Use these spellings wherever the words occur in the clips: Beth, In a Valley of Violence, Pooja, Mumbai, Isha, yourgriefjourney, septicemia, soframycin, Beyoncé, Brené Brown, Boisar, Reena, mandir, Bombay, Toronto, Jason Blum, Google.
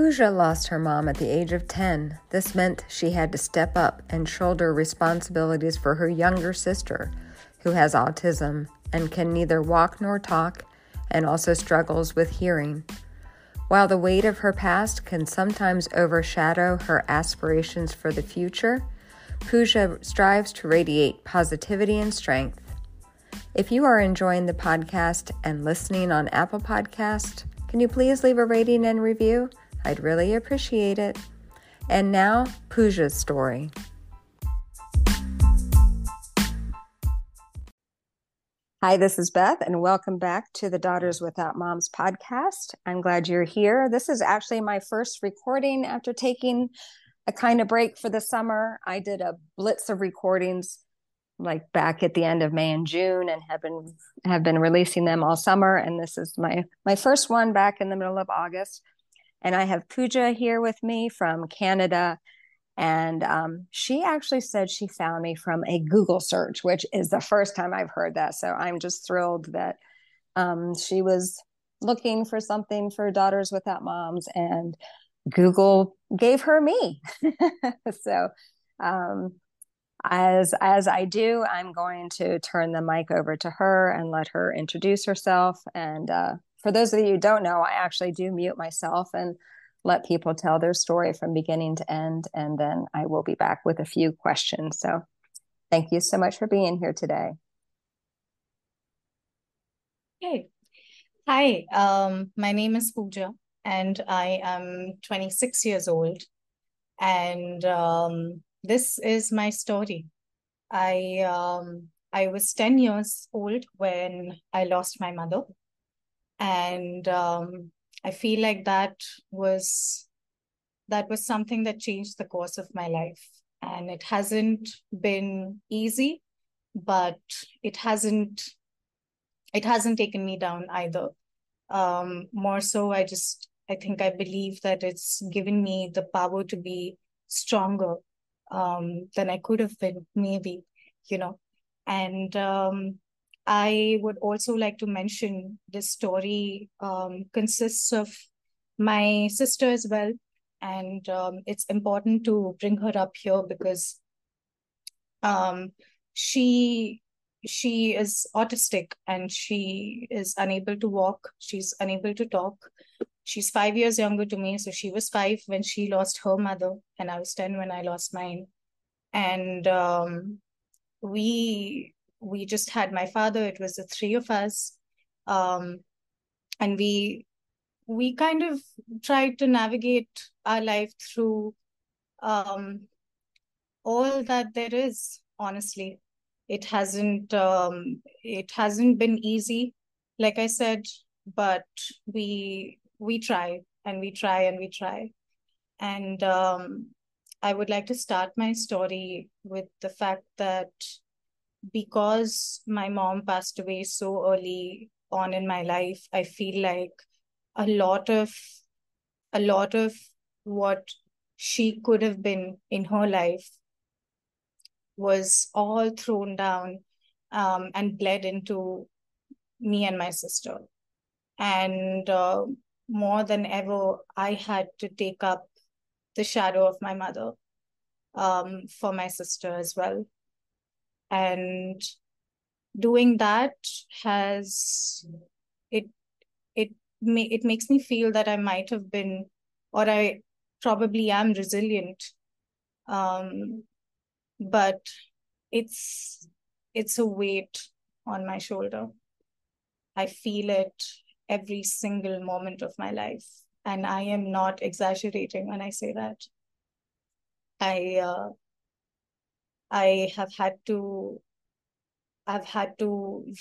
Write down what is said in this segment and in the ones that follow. Pooja lost her mom at the age of 10. This meant she had to step up and shoulder responsibilities for her younger sister, who has autism and can neither walk nor talk, and also struggles with hearing. While the weight of her past can sometimes overshadow her aspirations for the future, Pooja strives to radiate positivity and strength. If you are enjoying the podcast and listening on Apple Podcasts, can you please leave a rating and review? I'd really appreciate it. And now, Pooja's story. Hi, this is Beth, and welcome back to the Daughters Without Moms podcast. I'm glad you're here. This is actually my first recording after taking a kind of break for the summer. I did a blitz of recordings like back at the end of May and June, and have been releasing them all summer. And this is my first one back in the middle of August. And I have Pooja here with me from Canada. And she actually said she found me from a Google search, which is the first time I've heard that. So I'm just thrilled that she was looking for something for Daughters Without Moms, and Google gave her me. So as I do, I'm going to turn the mic over to her and let her introduce herself. And for those of you who don't know, I actually do mute myself and let people tell their story from beginning to end, and then I will be back with a few questions. So thank you so much for being here today. Hey. Hi, my name is Pooja, and I am 26 years old, and this is my story. I was 10 years old when I lost my mother, and I feel like that was something that changed the course of my life. And it hasn't been easy, but it hasn't taken me down either. More so, I believe that it's given me the power to be stronger than I could have been, maybe, and I would also like to mention this story consists of my sister as well. And it's important to bring her up here because she is autistic and she is unable to walk. She's unable to talk. She's 5 years younger to me. So she was 5 when she lost her mother, and I was 10 when I lost mine. And we just had my father. It was the three of us. And we kind of tried to navigate our life through all that there is, honestly. It hasn't been easy, like I said, but we try. And I would like to start my story with the fact that because my mom passed away so early on in my life, I feel like a lot of what she could have been in her life was all thrown down and bled into me and my sister. And more than ever, I had to take up the shadow of my mother for my sister as well. And doing that it makes me feel that I might have been, or I probably am, resilient. But it's a weight on my shoulder. I feel it every single moment of my life, and I am not exaggerating when I say that. I've had to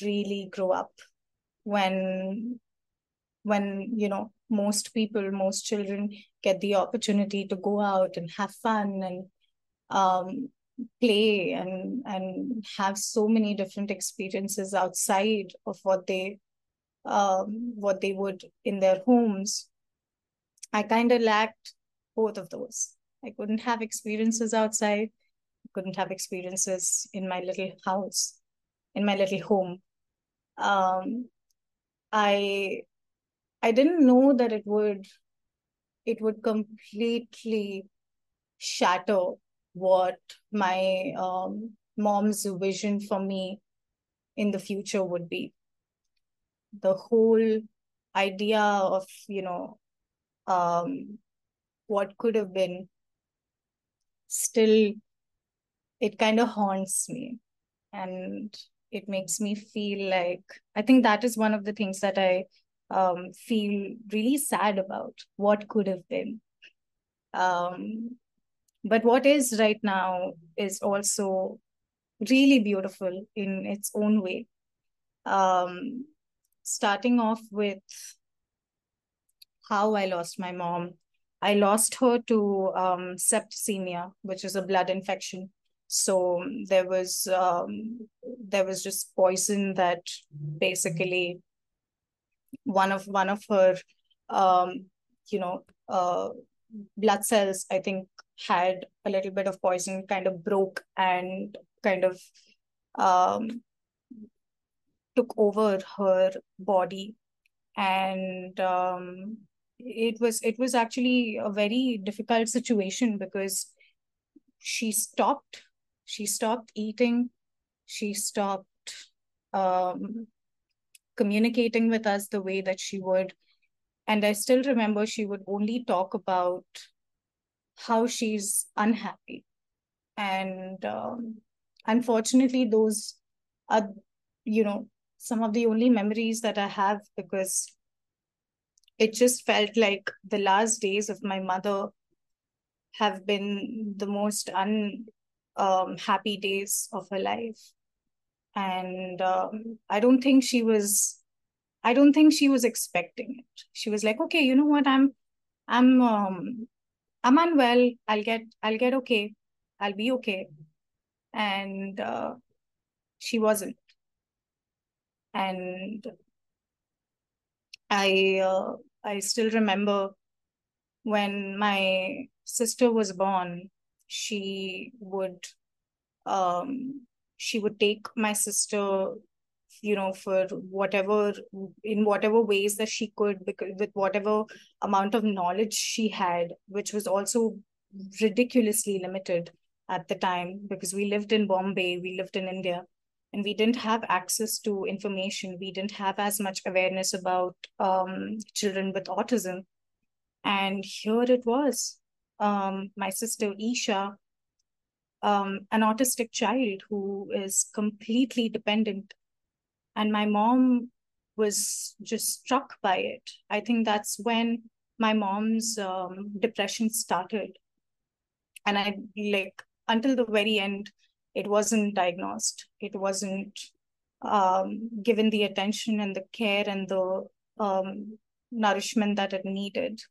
really grow up when most children get the opportunity to go out and have fun and play and have so many different experiences outside of what they would in their homes. I kind of lacked both of those. I couldn't have experiences outside. Couldn't have experiences in my little house, in my little home. I didn't know that it would it would completely shatter what my mom's vision for me in the future would be. The whole idea of, you know, what could have been, still, it kind of haunts me. And it makes me feel like, I think that is one of the things that I feel really sad about, what could have been. But what is right now is also really beautiful in its own way. Starting off with how I lost my mom. I lost her to septicemia, which is a blood infection. So there was just poison that basically one of her blood cells, I think, had a little bit of poison, kind of broke and kind of took over her body. And it was actually a very difficult situation because she stopped eating, she stopped communicating with us the way that she would. And I still remember she would only talk about how she's unhappy. And unfortunately, those are, you know, some of the only memories that I have, because it just felt like the last days of my mother have been the most unhappy days of her life. And I don't think she was expecting it. She was like, okay, you know what, I'm unwell, I'll get okay, I'll be okay. And she wasn't. And I still remember when my sister was born, she would take my sister, you know, for whatever ways that she could, because with whatever amount of knowledge she had, which was also ridiculously limited at the time, because we lived in Bombay, we lived in India, and we didn't have access to information. We didn't have as much awareness about children with autism. And here it was, my sister Isha, an autistic child who is completely dependent. And my mom was just struck by it. I think that's when my mom's depression started. And I, like, until the very end, it wasn't diagnosed. It wasn't given the attention and the care and the nourishment that it needed.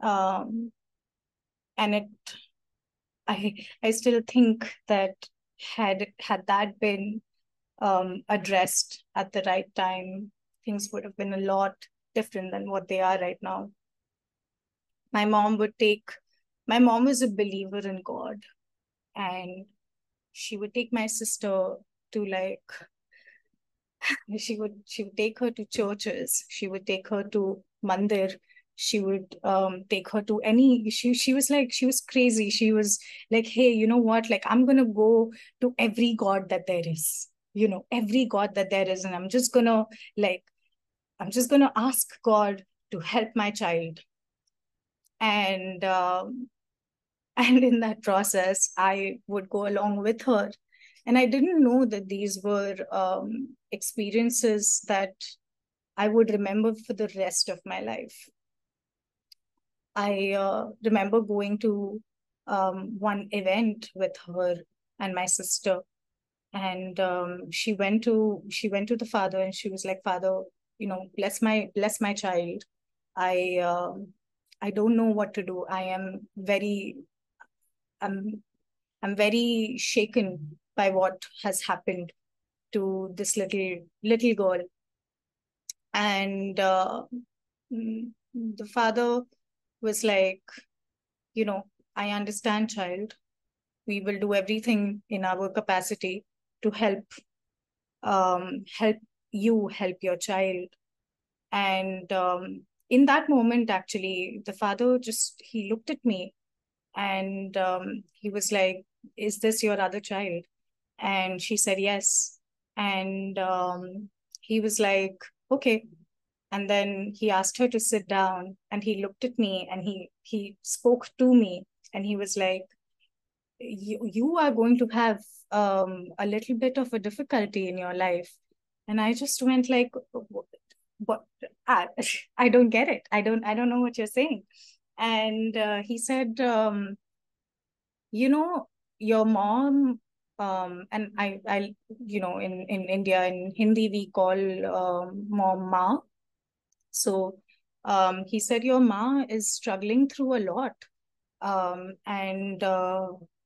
I still think that had that been addressed at the right time, things would have been a lot different than what they are right now. My mom was a believer in God, and she would take my sister to, like, she would take her to churches, she would take her to mandir, she would take her to any, she was crazy. She was like, hey, you know what, like, I'm gonna go to every God that there is, you know, every God that there is, and I'm just gonna ask God to help my child. And and in that process, I would go along with her. And I didn't know that these were experiences that I would remember for the rest of my life. I remember going to one event with her and my sister. And she went to the father, and she was like, Father, you know, bless my child. I don't know what to do. I'm very shaken by what has happened to this little girl. And the father was like, you know, I understand, child. We will do everything in our capacity to help your child. And in that moment, actually, the father just, he looked at me and he was like, is this your other child? And she said, yes. And he was like, okay. And then he asked her to sit down and he looked at me and he spoke to me and he was like, you are going to have a little bit of a difficulty in your life. And I just went like, what? I don't get it. I don't know what you're saying. And he said, your mom, and I in India, in Hindi, we call mom ma. So he said, your ma is struggling through a lot. And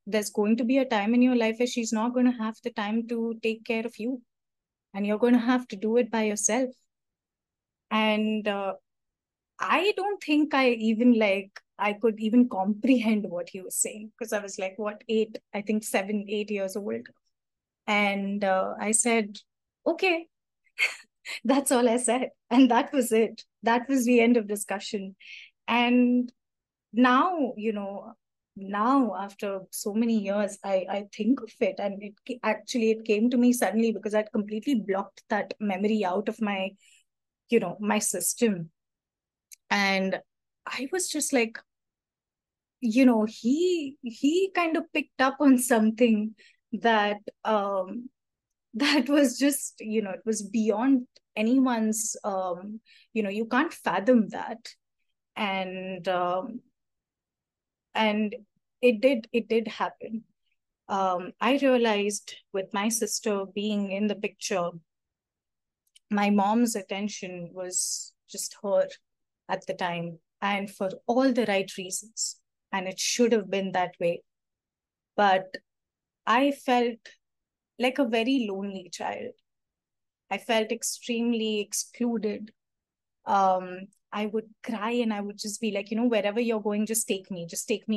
there's going to be a time in your life where she's not going to have the time to take care of you. And you're going to have to do it by yourself. And I don't think I could even comprehend what he was saying, because I was like, 7, 8 years old. And I said, okay, that's all I said. And that was it. That was the end of discussion. And now, now after so many years, I think of it, and it came to me suddenly, because I'd completely blocked that memory out of my, my system. And I was just like, he kind of picked up on something that that was just, it was beyond anyone's, you can't fathom that. And it did happen. I realized with my sister being in the picture, my mom's attention was just her at the time, and for all the right reasons. And it should have been that way. But I felt like a very lonely child. I felt extremely excluded. I would cry and I would just be like, wherever you're going, just take me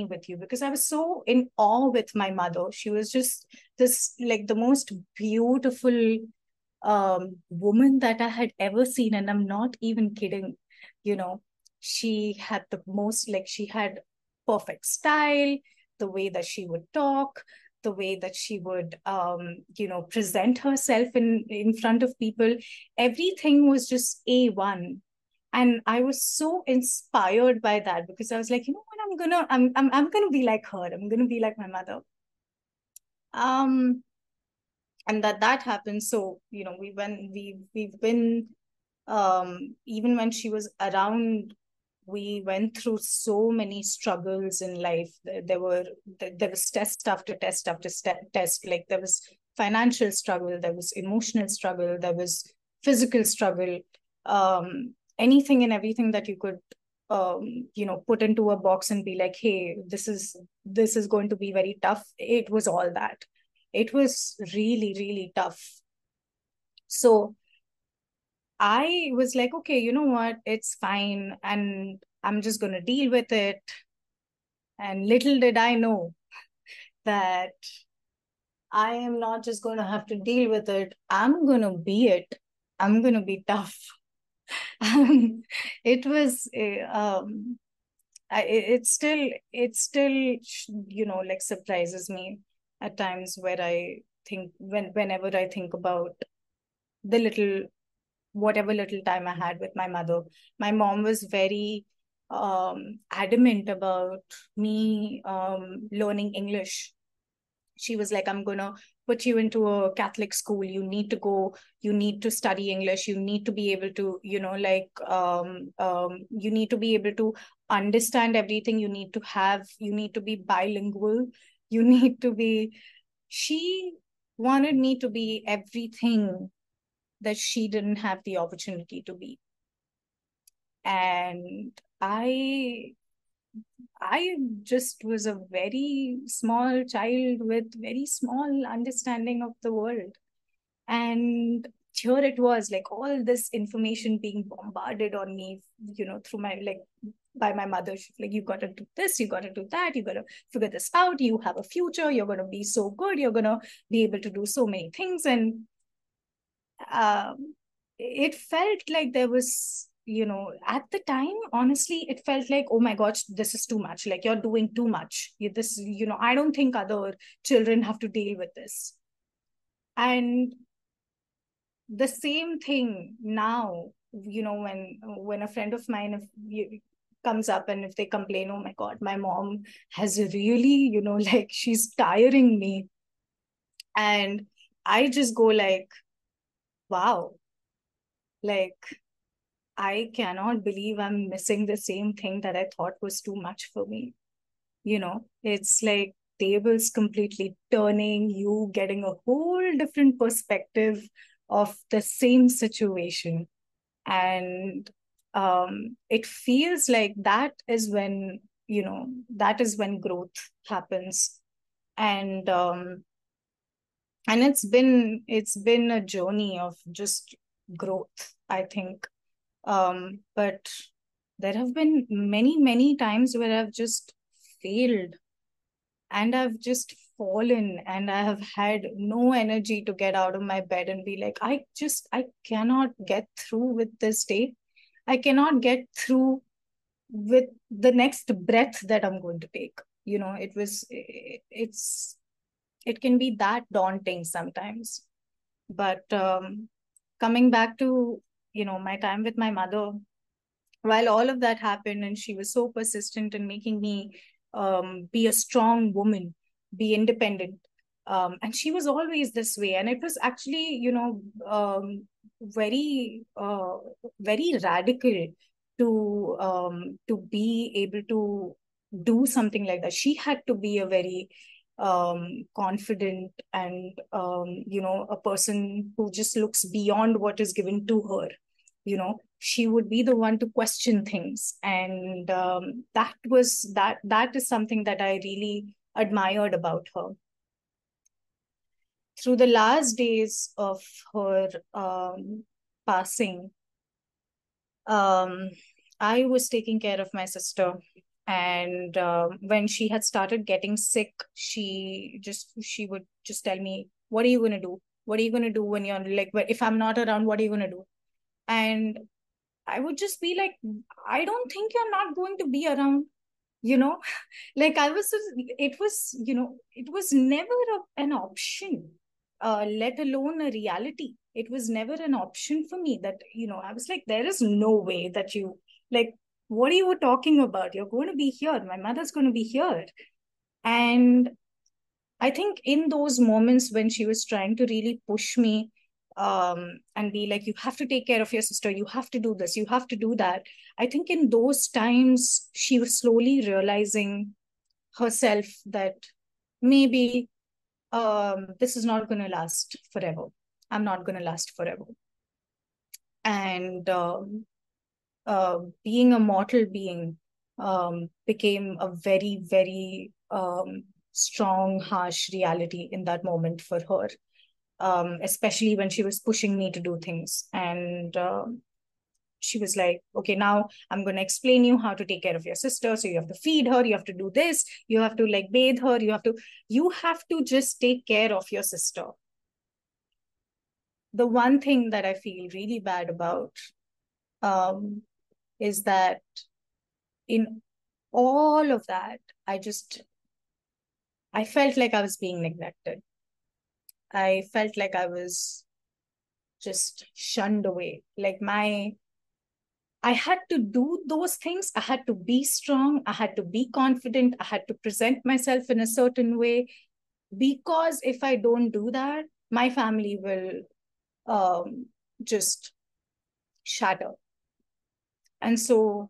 with you. Because I was so in awe with my mother. She was just this, like, the most beautiful woman that I had ever seen. And I'm not even kidding. She had the most, she had perfect style, the way that she would talk, the way that she would, present herself in front of people. Everything was just A1. And I was so inspired by that, because I was like, what, I'm gonna be like her. I'm gonna be like my mother. And that happened. So, we've been, even when she was around, we went through so many struggles in life. There was test after test after test. Like, there was financial struggle, there was emotional struggle, there was physical struggle. Anything and everything that you could, put into a box and be like, hey, this is going to be very tough. It was all that. It was really, really tough. So I was like, okay, you know what? It's fine. And I'm just going to deal with it. And little did I know that I am not just going to have to deal with it. I'm going to be it. I'm going to be tough. It still surprises me at times, where I think, whenever I think about the whatever little time I had with my mother. My mom was very adamant about me learning English. She was like, I'm going to put you into a Catholic school. You need to go, you need to study English. You need to be able to, you need to be able to understand everything. You need to be bilingual. You need to be, she wanted me to be everything that she didn't have the opportunity to be. And I just was a very small child with very small understanding of the world. And here it was, like, all this information being bombarded on me, through by my mother. She's like, you got to do this, you got to do that, you got to figure this out, you have a future, you're going to be so good, you're going to be able to do so many things. And it felt like there was you know, at the time, honestly, it felt like, oh my gosh, this is too much. Like, you're doing too much. This, you know, I don't think other children have to deal with this. And the same thing now, you know, when a friend of mine comes up and if they complain, oh my God, my mom has really, you know, like, she's tiring me. And I just go like, wow, like, I cannot believe I'm missing the same thing that I thought was too much for me. You know, it's like tables completely turning, you getting a whole different perspective of the same situation. And it feels like that is when, you know, that is when growth happens. And it's been a journey of just growth, I think. But there have been many, many times where I've just failed and I've just fallen and I have had no energy to get out of my bed and be like, I cannot get through with this day. I cannot get through with the next breath that I'm going to take. You know, it can be that daunting sometimes. But coming back to, you know, my time with my mother, while all of that happened and she was so persistent in making me be a strong woman, be independent. And she was always this way. And it was actually, you know, very radical to be able to do something like that. She had to be a very confident and, you know, a person who just looks beyond what is given to her. You know, she would be the one to question things. And that is something that I really admired about her. Through the last days of her passing, I was taking care of my sister. And when she had started getting sick, she would just tell me, what are you going to do? What are you going to do when you're like, if I'm not around, what are you going to do? And I would just be like, I don't think you're not going to be around, you know, like it was never an option, let alone a reality. It was never an option for me that, you know, I was like, there is no way that you like, what are you talking about? You're going to be here. My mother's going to be here. And I think in those moments when she was trying to really push me and be like, you have to take care of your sister. You have to do this. You have to do that. I think in those times, she was slowly realizing herself that maybe this is not going to last forever. I'm not going to last forever. And being a mortal being became a very, very strong, harsh reality in that moment for her, especially when she was pushing me to do things. And she was like, okay, now I'm going to explain you how to take care of your sister. So you have to feed her, you have to do this, you have to like bathe her, you have to just take care of your sister. The one thing that I feel really bad about is that in all of that, I felt like I was being neglected. I felt like I was just shunned away. Like I had to do those things. I had to be strong. I had to be confident. I had to present myself in a certain way, because if I don't do that, my family will just shatter. And so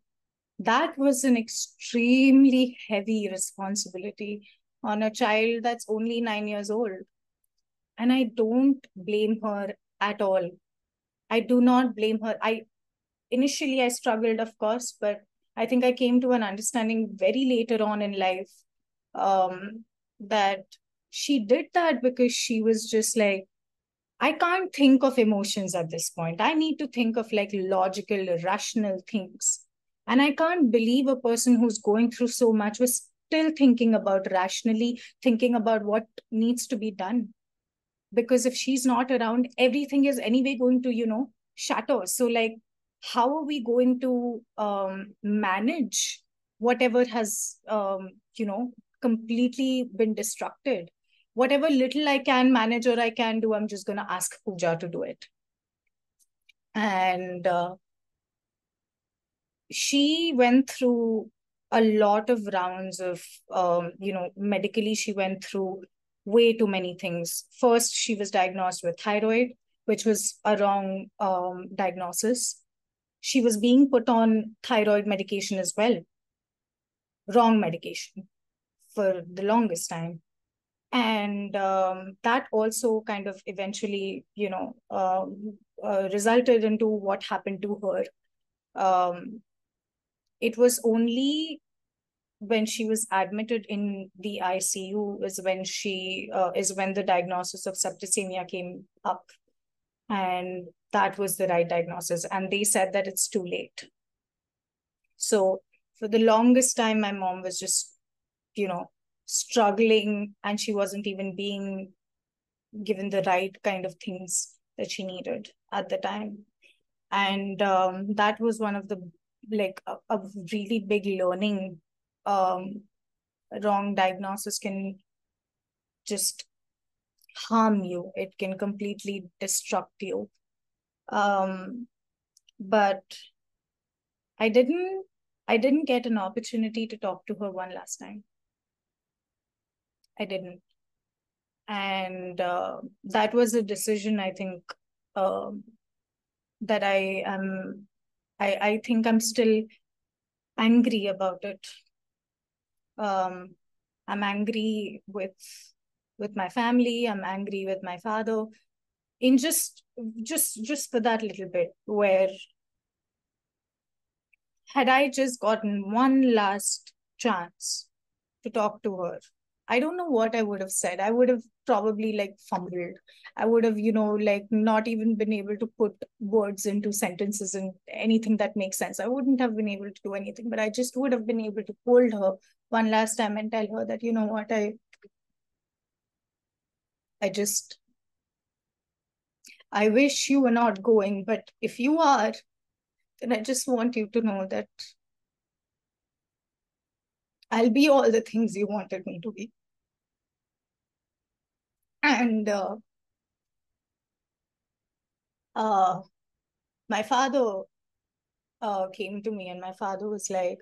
that was an extremely heavy responsibility on a child that's only 9 years old. And I don't blame her at all. I do not blame her. Initially I struggled, of course, but I think I came to an understanding very later on in life that she did that because she was just like, I can't think of emotions at this point. I need to think of like logical, rational things. And I can't believe a person who's going through so much was still thinking about rationally, thinking about what needs to be done. Because if she's not around, everything is anyway going to, you know, shatter. So like, how are we going to manage whatever has, completely been destructed? Whatever little I can manage or I can do, I'm just going to ask Pooja to do it. And she went through a lot of rounds of, medically, she went through way too many things. First, she was diagnosed with thyroid, which was a wrong diagnosis. She was being put on thyroid medication as well. Wrong medication for the longest time. And that also kind of eventually, resulted into what happened to her. It was only when she was admitted in the ICU is when the diagnosis of septicemia came up. And that was the right diagnosis. And they said that it's too late. So for the longest time, my mom was just, struggling, and she wasn't even being given the right kind of things that she needed at the time. And that was one of the, a really big learning. Wrong diagnosis can just harm you. It can completely destruct you. But I didn't get an opportunity to talk to her one last time. I didn't. And that was a decision, I think, that I think I'm still angry about it. I'm angry with my family. I'm angry with my father in just for that little bit, where had I just gotten one last chance to talk to her, I don't know what I would have said. I would have probably fumbled. I would have, not even been able to put words into sentences and anything that makes sense. I wouldn't have been able to do anything, but I just would have been able to hold her one last time and tell her that, you know what, I wish you were not going, but if you are, then I just want you to know that I'll be all the things you wanted me to be. And my father came to me, and my father was like,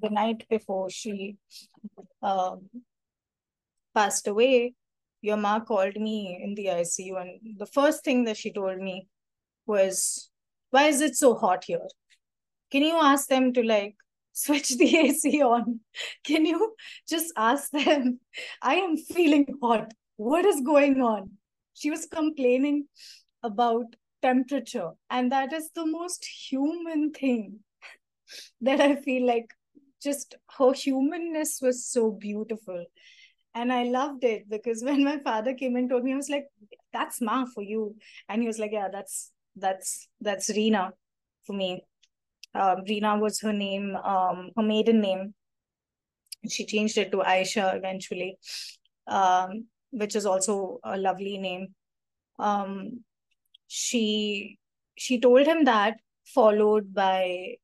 the night before she passed away, your mom called me in the ICU, and the first thing that she told me was, why is it so hot here? Can you ask them to switch the AC on? Can you just ask them? I am feeling hot. What is going on? She was complaining about temperature. And that is the most human thing that I feel just her humanness was so beautiful. And I loved it, because when my father came and told me, I was like, that's Ma for you. And he was like, yeah, that's Reena for me. Reena was her name, her maiden name. She changed it to Isha eventually, which is also a lovely name. She told him that, followed by,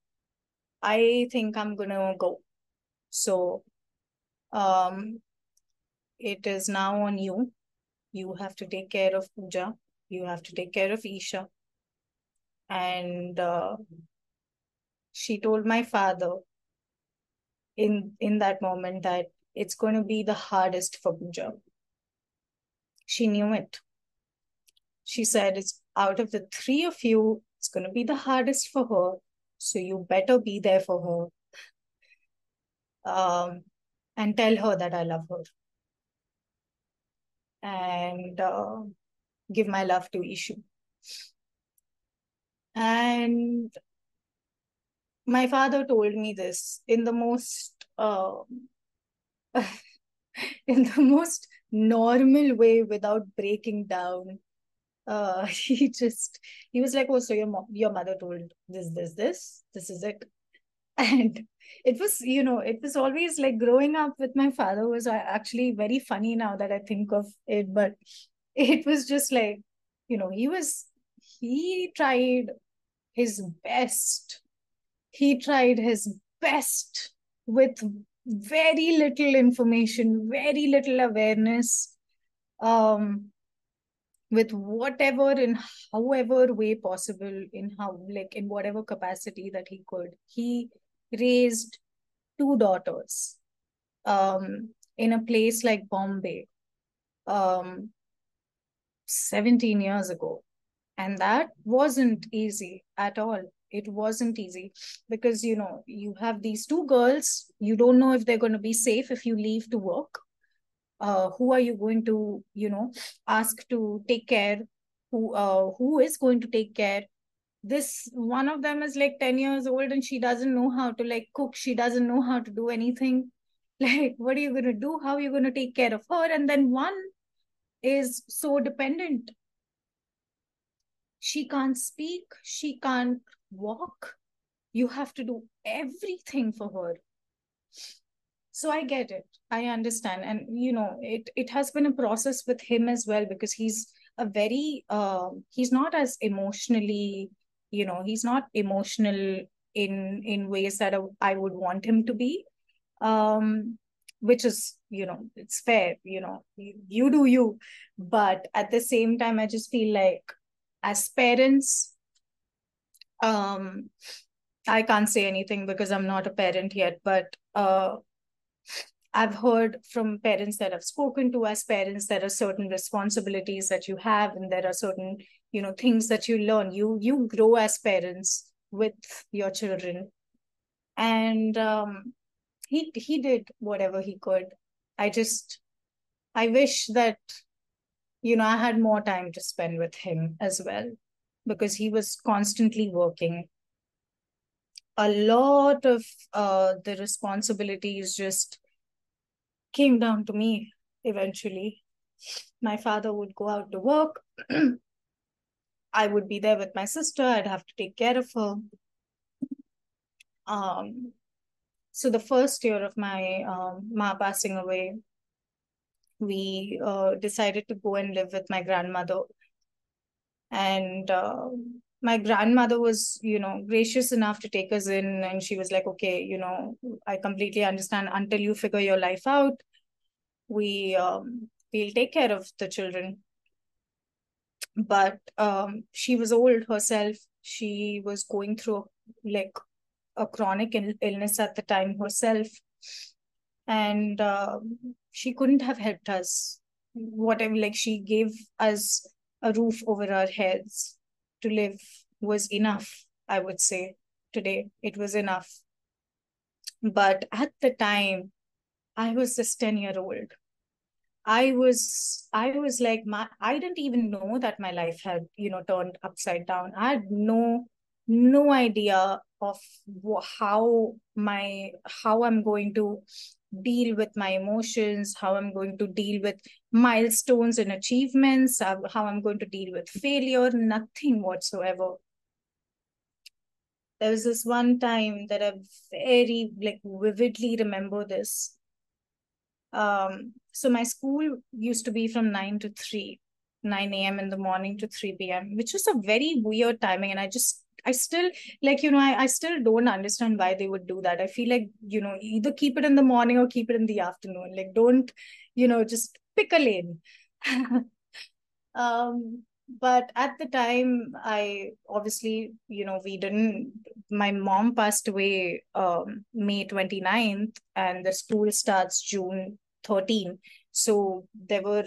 I think I'm gonna go. So it is now on you. You have to take care of Pooja. You have to take care of Isha. And she told my father in that moment that it's going to be the hardest for Pooja. She knew it. She said, it's out of the three of you, it's going to be the hardest for her. So you better be there for her. And tell her that I love her. And give my love to Isha. And my father told me this in the most normal way, without breaking down. He was like, oh, so your mother told this is it. And it was, it was always growing up with my father was actually very funny now that I think of it, but it was just he tried his best. He tried his best with very little information, very little awareness, with whatever and however way possible, in whatever capacity that he could. He raised two daughters in a place like Bombay 17 years ago. And that wasn't easy at all. It wasn't easy because, you know, you have these two girls. You don't know if they're going to be safe if you leave to work. Who are you going to, you know, ask to take care? Who is going to take care? This one of them is like 10 years old and she doesn't know how to like cook. She doesn't know how to do anything. Like, what are you going to do? How are you going to take care of her? And then one is so dependent. She can't speak. She can't walk. You have to do everything for her. So I get it. I understand. And, you know, it has been a process with him as well, because he's a very, he's not as emotionally, you know, he's not emotional in ways that I would want him to be, which is, you know, it's fair, you know, you do you. But at the same time, I just feel like, as parents, I can't say anything because I'm not a parent yet, but I've heard from parents that I've spoken to as parents, there are certain responsibilities that you have, and there are certain, you know, things that you learn. You grow as parents with your children. And he did whatever he could. I wish that, you know, I had more time to spend with him as well, because he was constantly working. A lot of the responsibilities just came down to me eventually. My father would go out to work. I would be there with my sister. I'd have to take care of her. So the first year of my ma passing away, we decided to go and live with my grandmother. And my grandmother was, you know, gracious enough to take us in. And she was like, okay, you know, I completely understand. Until you figure your life out, we'll take care of the children. But she was old herself. She was going through like a chronic illness at the time herself. And she couldn't have helped us. Whatever, like she gave us a roof over our heads to live was enough, I would say. Today, it was enough. But at the time, I was this 10-year-old. I was like, I didn't even know that my life had, you know, turned upside down. I had no idea of how I'm going to deal with my emotions, how I'm going to deal with milestones and achievements, how I'm going to deal with failure, nothing whatsoever. There was this one time that I very vividly remember this. So my school used to be from 9 a.m. in the morning to 3 p.m, which was a very weird timing. And I still, like, you know, I still don't understand why they would do that. I feel like, you know, either keep it in the morning or keep it in the afternoon. Like, don't, you know, just pick a lane. But at the time, I obviously, you know, we didn't, my mom passed away May 29th and the school starts June 13th. So there were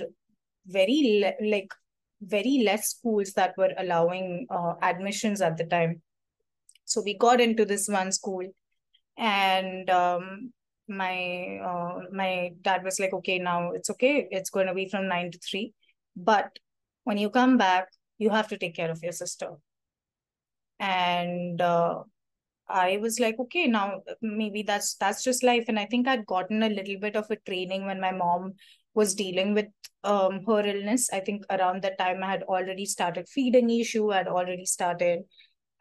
very less schools that were allowing admissions at the time. So we got into this one school, and my dad was like, okay, now it's okay. It's going to be from 9 to 3. But when you come back, you have to take care of your sister. And I was like, okay, now maybe that's just life. And I think I'd gotten a little bit of a training when my mom was dealing with her illness. I think around that time I had already started feeding Ishu.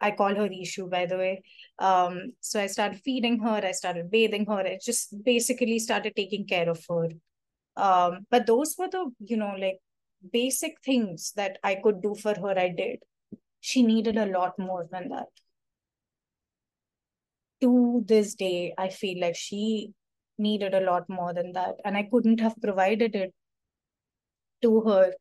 I call her Ishu, by the way. So I started feeding her. I started bathing her. I just basically started taking care of her. But those were the, you know, like basic things that I could do for her, I did. She needed a lot more than that. To this day, I feel like she needed a lot more than that. And I couldn't have provided it to her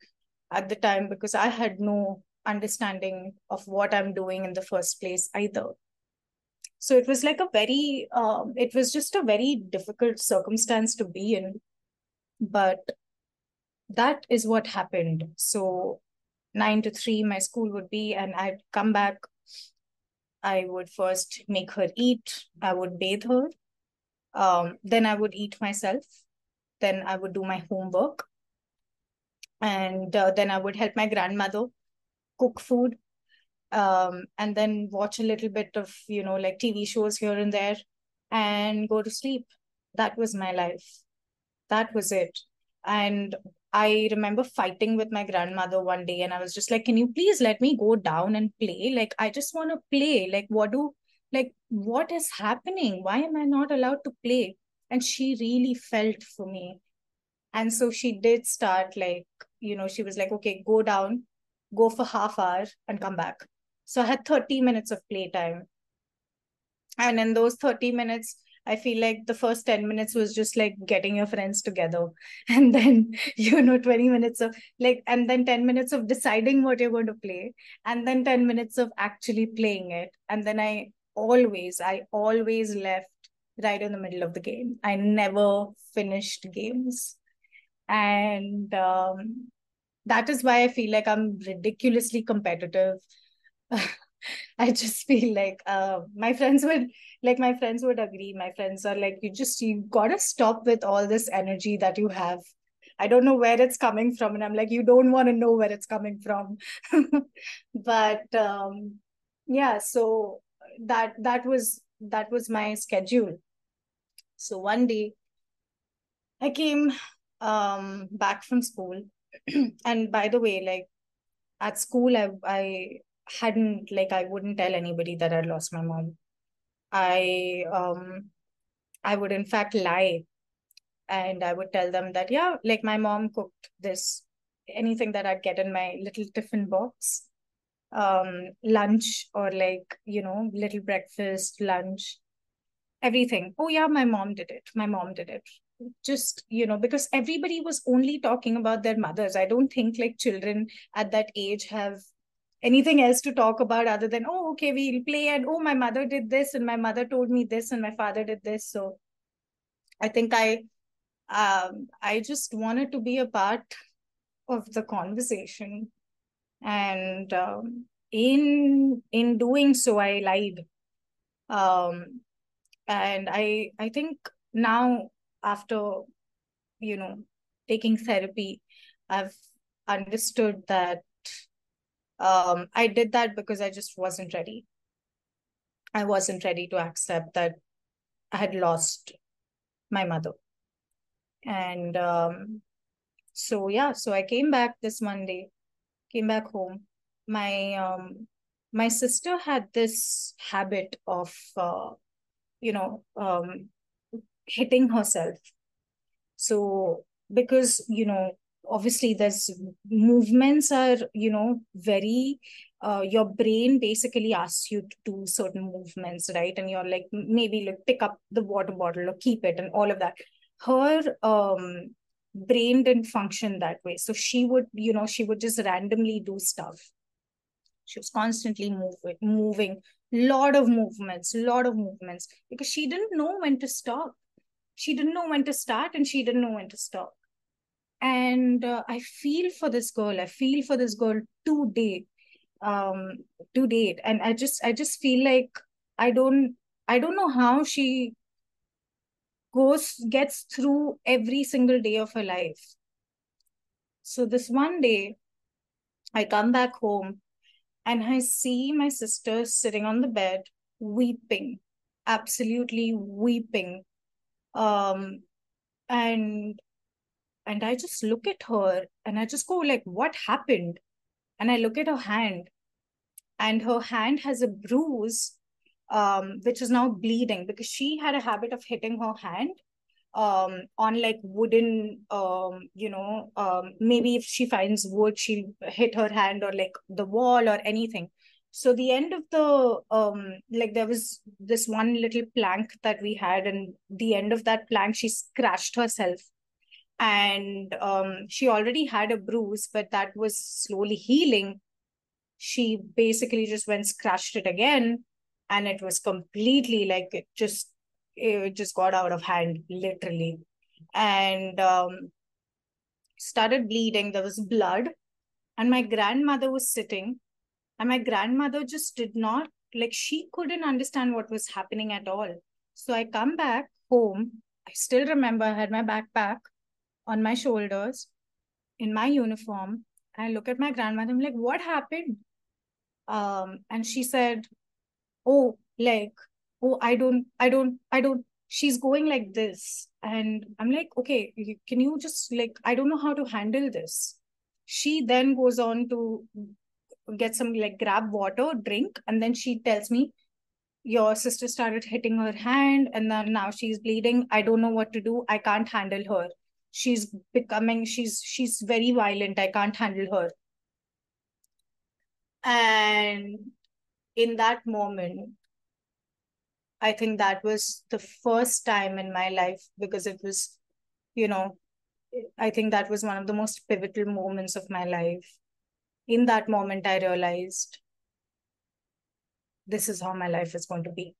at the time because I had no understanding of what I'm doing in the first place either. So it was like a very, it was just a very difficult circumstance to be in. But that is what happened. So 9 to 3, my school would be, and I'd come back. I would first make her eat. I would bathe her. Then I would eat myself. Then I would do my homework. And then I would help my grandmother cook food. And then watch a little bit of, you know, like TV shows here and there and go to sleep. That was my life. That was it. And I remember fighting with my grandmother one day, and I was just like, can you please let me go down and play? Like, I just want to play. Like, what is happening? Why am I not allowed to play? And she really felt for me. And so she did start, like, you know, she was like, okay, go down, go for half hour and come back. So I had 30 minutes of playtime. And in those 30 minutes, I feel like the first 10 minutes was just like getting your friends together. And then, you know, 20 minutes of like, and then 10 minutes of deciding what you're going to play. And then 10 minutes of actually playing it. And then I always left right in the middle of the game. I never finished games. And that is why I feel like I'm ridiculously competitive. I just feel like my friends would agree. My friends are like, you gotta stop with all this energy that you have. I don't know where it's coming from. And I'm like, you don't want to know where it's coming from. But yeah, so that was my schedule. So one day I came back from school. And by the way, like at school, I hadn't, like, I wouldn't tell anybody that I lost my mom. I would in fact lie, and I would tell them that, yeah, like my mom cooked this, anything that I'd get in my little tiffin box, lunch, or like, you know, little breakfast, lunch, everything. Oh yeah, my mom did it. Just, you know, because everybody was only talking about their mothers. I don't think like children at that age have anything else to talk about other than, oh, okay, we'll play, and oh, my mother did this, and my mother told me this, and my father did this. So I think I just wanted to be a part of the conversation. And in doing so, I lied. And I think now, after, you know, taking therapy, I've understood that I did that because I just wasn't ready. I wasn't ready to accept that I had lost my mother. And so I came back this Monday, came back home. My my sister had this habit of, hitting herself. So because, you know, obviously there's movements are, you know, very your brain basically asks you to do certain movements, right? And you're like, maybe like pick up the water bottle or keep it and all of that. Her brain didn't function that way. So she would just randomly do stuff. She was constantly moving, lot of movements, because she didn't know when to stop. She didn't know when to start, and she didn't know when to stop. And I feel for this girl. I feel for this girl to date. And I just feel like I don't know how she gets through every single day of her life. So this one day, I come back home, and I see my sister sitting on the bed, weeping, absolutely weeping. And I just look at her, and I just go like, what happened? And I look at her hand, and her hand has a bruise, which is now bleeding, because she had a habit of hitting her hand on like wooden, maybe if she finds wood, she'll hit her hand, or like the wall or anything. So the end of the, there was this one little plank that we had, and the end of that plank, she scratched herself. And she already had a bruise, but that was slowly healing. She basically just went scratched it again, and it was completely like it just got out of hand, literally, and started bleeding. There was blood, and my grandmother was sitting, and my grandmother just did not, she couldn't understand what was happening at all. So I come back home. I still remember I had my backpack on my shoulders, in my uniform. I look at my grandmother, I'm like, what happened? And she said, I don't, she's going like this. And I'm like, okay, can you just I don't know how to handle this. She then goes on to get some, grab water, drink. And then she tells me, your sister started hitting her hand and then now she's bleeding. I don't know what to do. I can't handle her. She's very violent. I can't handle her. And in that moment, I think that was the first time in my life, because it was, I think that was one of the most pivotal moments of my life. In that moment, I realized this is how my life is going to be.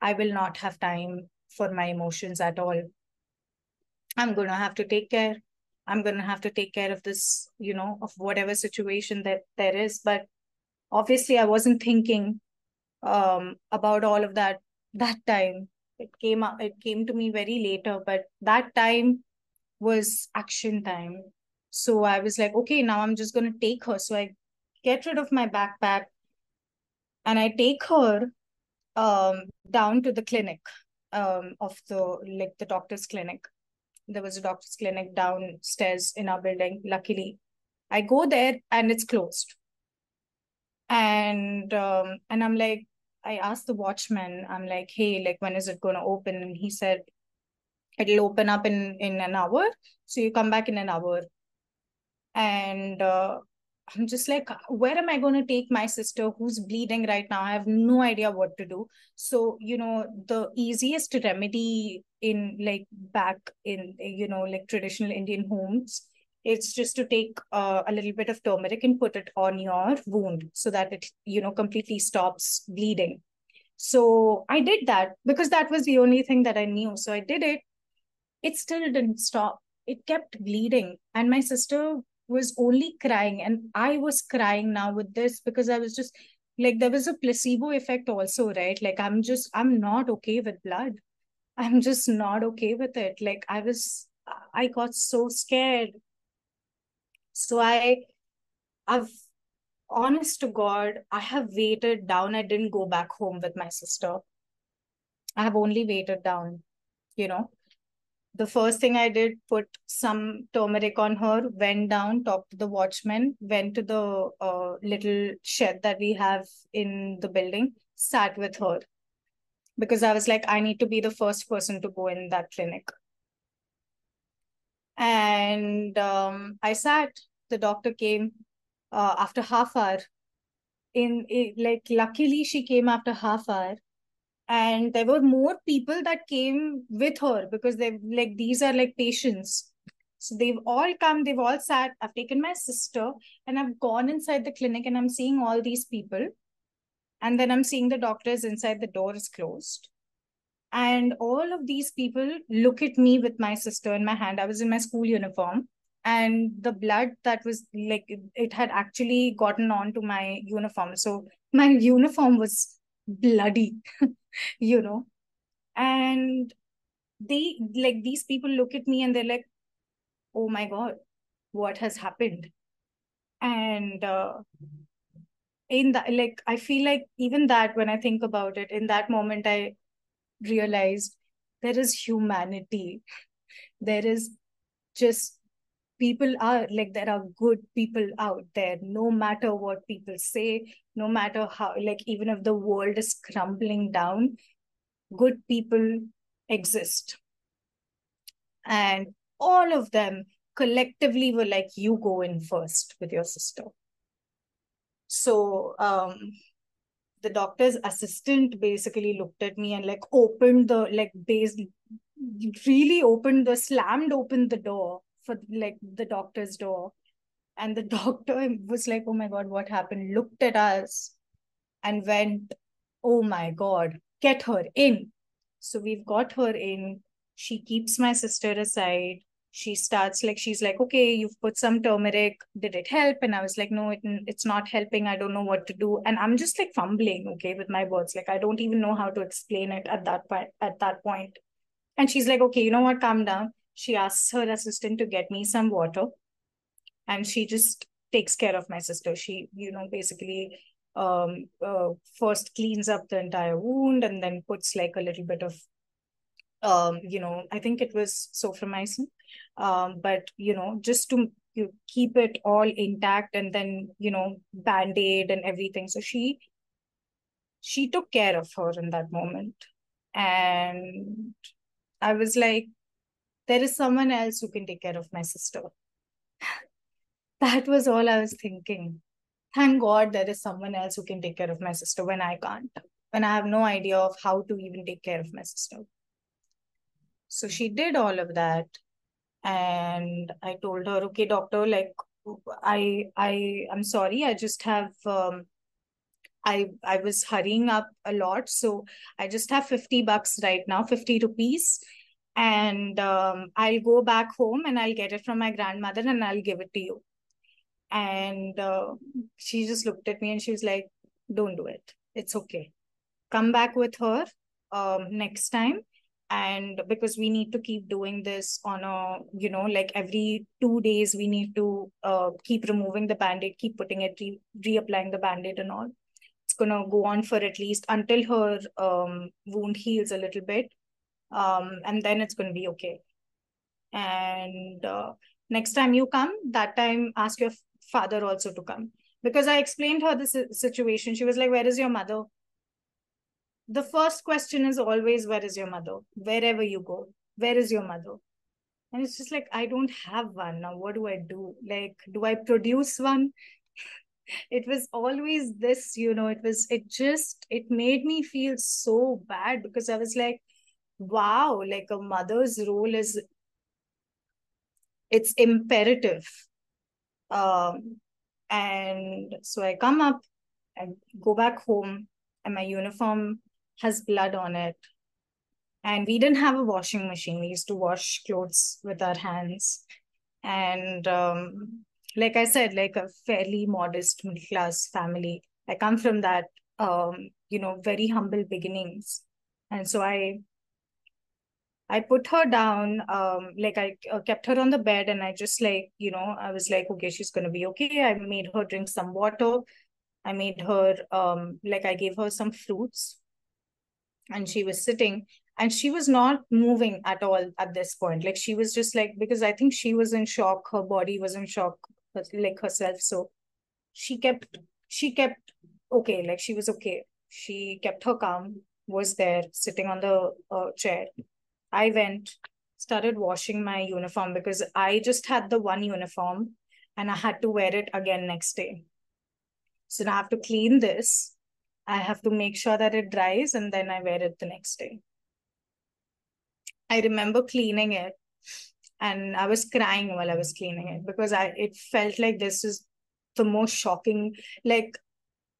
I will not have time for my emotions at all. I'm going to have to take care. I'm going to have to take care of this, of whatever situation that there is. But obviously I wasn't thinking about all of that time. It came to me very later, but that time was action time. So I was like, okay, now I'm just going to take her. So I get rid of my backpack and I take her down to the clinic, of the doctor's clinic. There was a doctor's clinic downstairs in our building, luckily. I go there and it's closed. And I'm like, I asked the watchman, I'm like, hey, when is it going to open? And he said, it'll open up in an hour. So you come back in an hour. And I'm just like, where am I going to take my sister who's bleeding right now? I have no idea what to do. So, the easiest remedy in back in, traditional Indian homes, it's just to take a little bit of turmeric and put it on your wound so that it, completely stops bleeding. So I did that because that was the only thing that I knew. So I did it. It still didn't stop. It kept bleeding. And my sister was only crying, and I was crying now with this, because I was just there was a placebo effect also, right? I'm not okay with blood. I'm just not okay with it. I got so scared. So I've honest to God, I have waited down. I didn't go back home with my sister. I have only waited down, The first thing I did, put some turmeric on her, went down, talked to the watchman, went to the little shed that we have in the building, sat with her. Because I was like, I need to be the first person to go in that clinic. And I sat, the doctor came after half hour. Luckily she came after half hour. And there were more people that came with her, because they these are patients. So they've all come, they've all sat. I've taken my sister and I've gone inside the clinic and I'm seeing all these people. And then I'm seeing the doctors inside, the door is closed. And all of these people look at me with my sister in my hand. I was in my school uniform, and the blood that was it had actually gotten onto my uniform. So my uniform was bloody, and they these people look at me and they're like, oh my God, what has happened? And in that, I feel even that, when I think about it, in that moment, I realized there is humanity. There is just people are there are good people out there, no matter what people say, no matter how, even if the world is crumbling down, good people exist. And all of them collectively were like, you go in first with your sister. So the doctor's assistant basically looked at me and like opened the, like basically really opened the, slammed open the door for like the doctor's door. And the doctor was like, oh my God, what happened? Looked at us and went, oh my God, get her in. So we've got her in. She keeps my sister aside. She starts like, she's like, okay, you've put some turmeric. Did it help? And I was like, no, it's not helping. I don't know what to do. And I'm just like fumbling, okay, with my words. Like, I don't even know how to explain it at that point. And she's like, okay, you know what? Calm down. She asks her assistant to get me some water. And she just takes care of my sister. She, you know, basically first cleans up the entire wound and then puts like a little bit of, you know, I think it was soframycin, but, you know, just to keep it all intact and then, you know, Band-Aid and everything. So she took care of her in that moment. And I was like, there is someone else who can take care of my sister. That was all I was thinking. Thank God there is someone else who can take care of my sister when I can't, when I have no idea of how to even take care of my sister. So she did all of that. And I told her, okay, doctor, like, I'm sorry. I just have, I was hurrying up a lot. So I just have $50 right now, 50 rupees. And I'll go back home and I'll get it from my grandmother and I'll give it to you. And she just looked at me and she was like, don't do it. It's okay. Come back with her next time. And because we need to keep doing this on a, you know, like every 2 days, we need to keep removing the Band-Aid, keep putting it, reapplying the Band-Aid and all. It's going to go on for at least until her wound heals a little bit. And then it's going to be okay. And next time you come, that time ask your father also to come. Because I explained her the situation. She was like, where is your mother? The first question is always, where is your mother? Wherever you go, where is your mother? And it's just like, I don't have one now. What do I do? Like, do I produce one? It was always this, you know, it made me feel so bad because I was like, wow, like a mother's role is, it's imperative. And so I come up, I go back home and my uniform has blood on it. And we didn't have a washing machine. We used to wash clothes with our hands. And like I said, like a fairly modest middle-class family. I come from that, you know, very humble beginnings. And so I put her down, like I kept her on the bed and I just like, you know, I was like, okay, she's going to be okay. I made her drink some water. I made her, like I gave her some fruits and she was sitting and she was not moving at all at this point. Like she was just like, because I think she was in shock. Her body was in shock, like herself. So she kept okay. Like she was okay. She kept her calm, was there sitting on the chair. I went, started washing my uniform because I just had the one uniform and I had to wear it again next day. So now I have to clean this. I have to make sure that it dries and then I wear it the next day. I remember cleaning it and I was crying while I was cleaning it because it felt like this is the most shocking. Like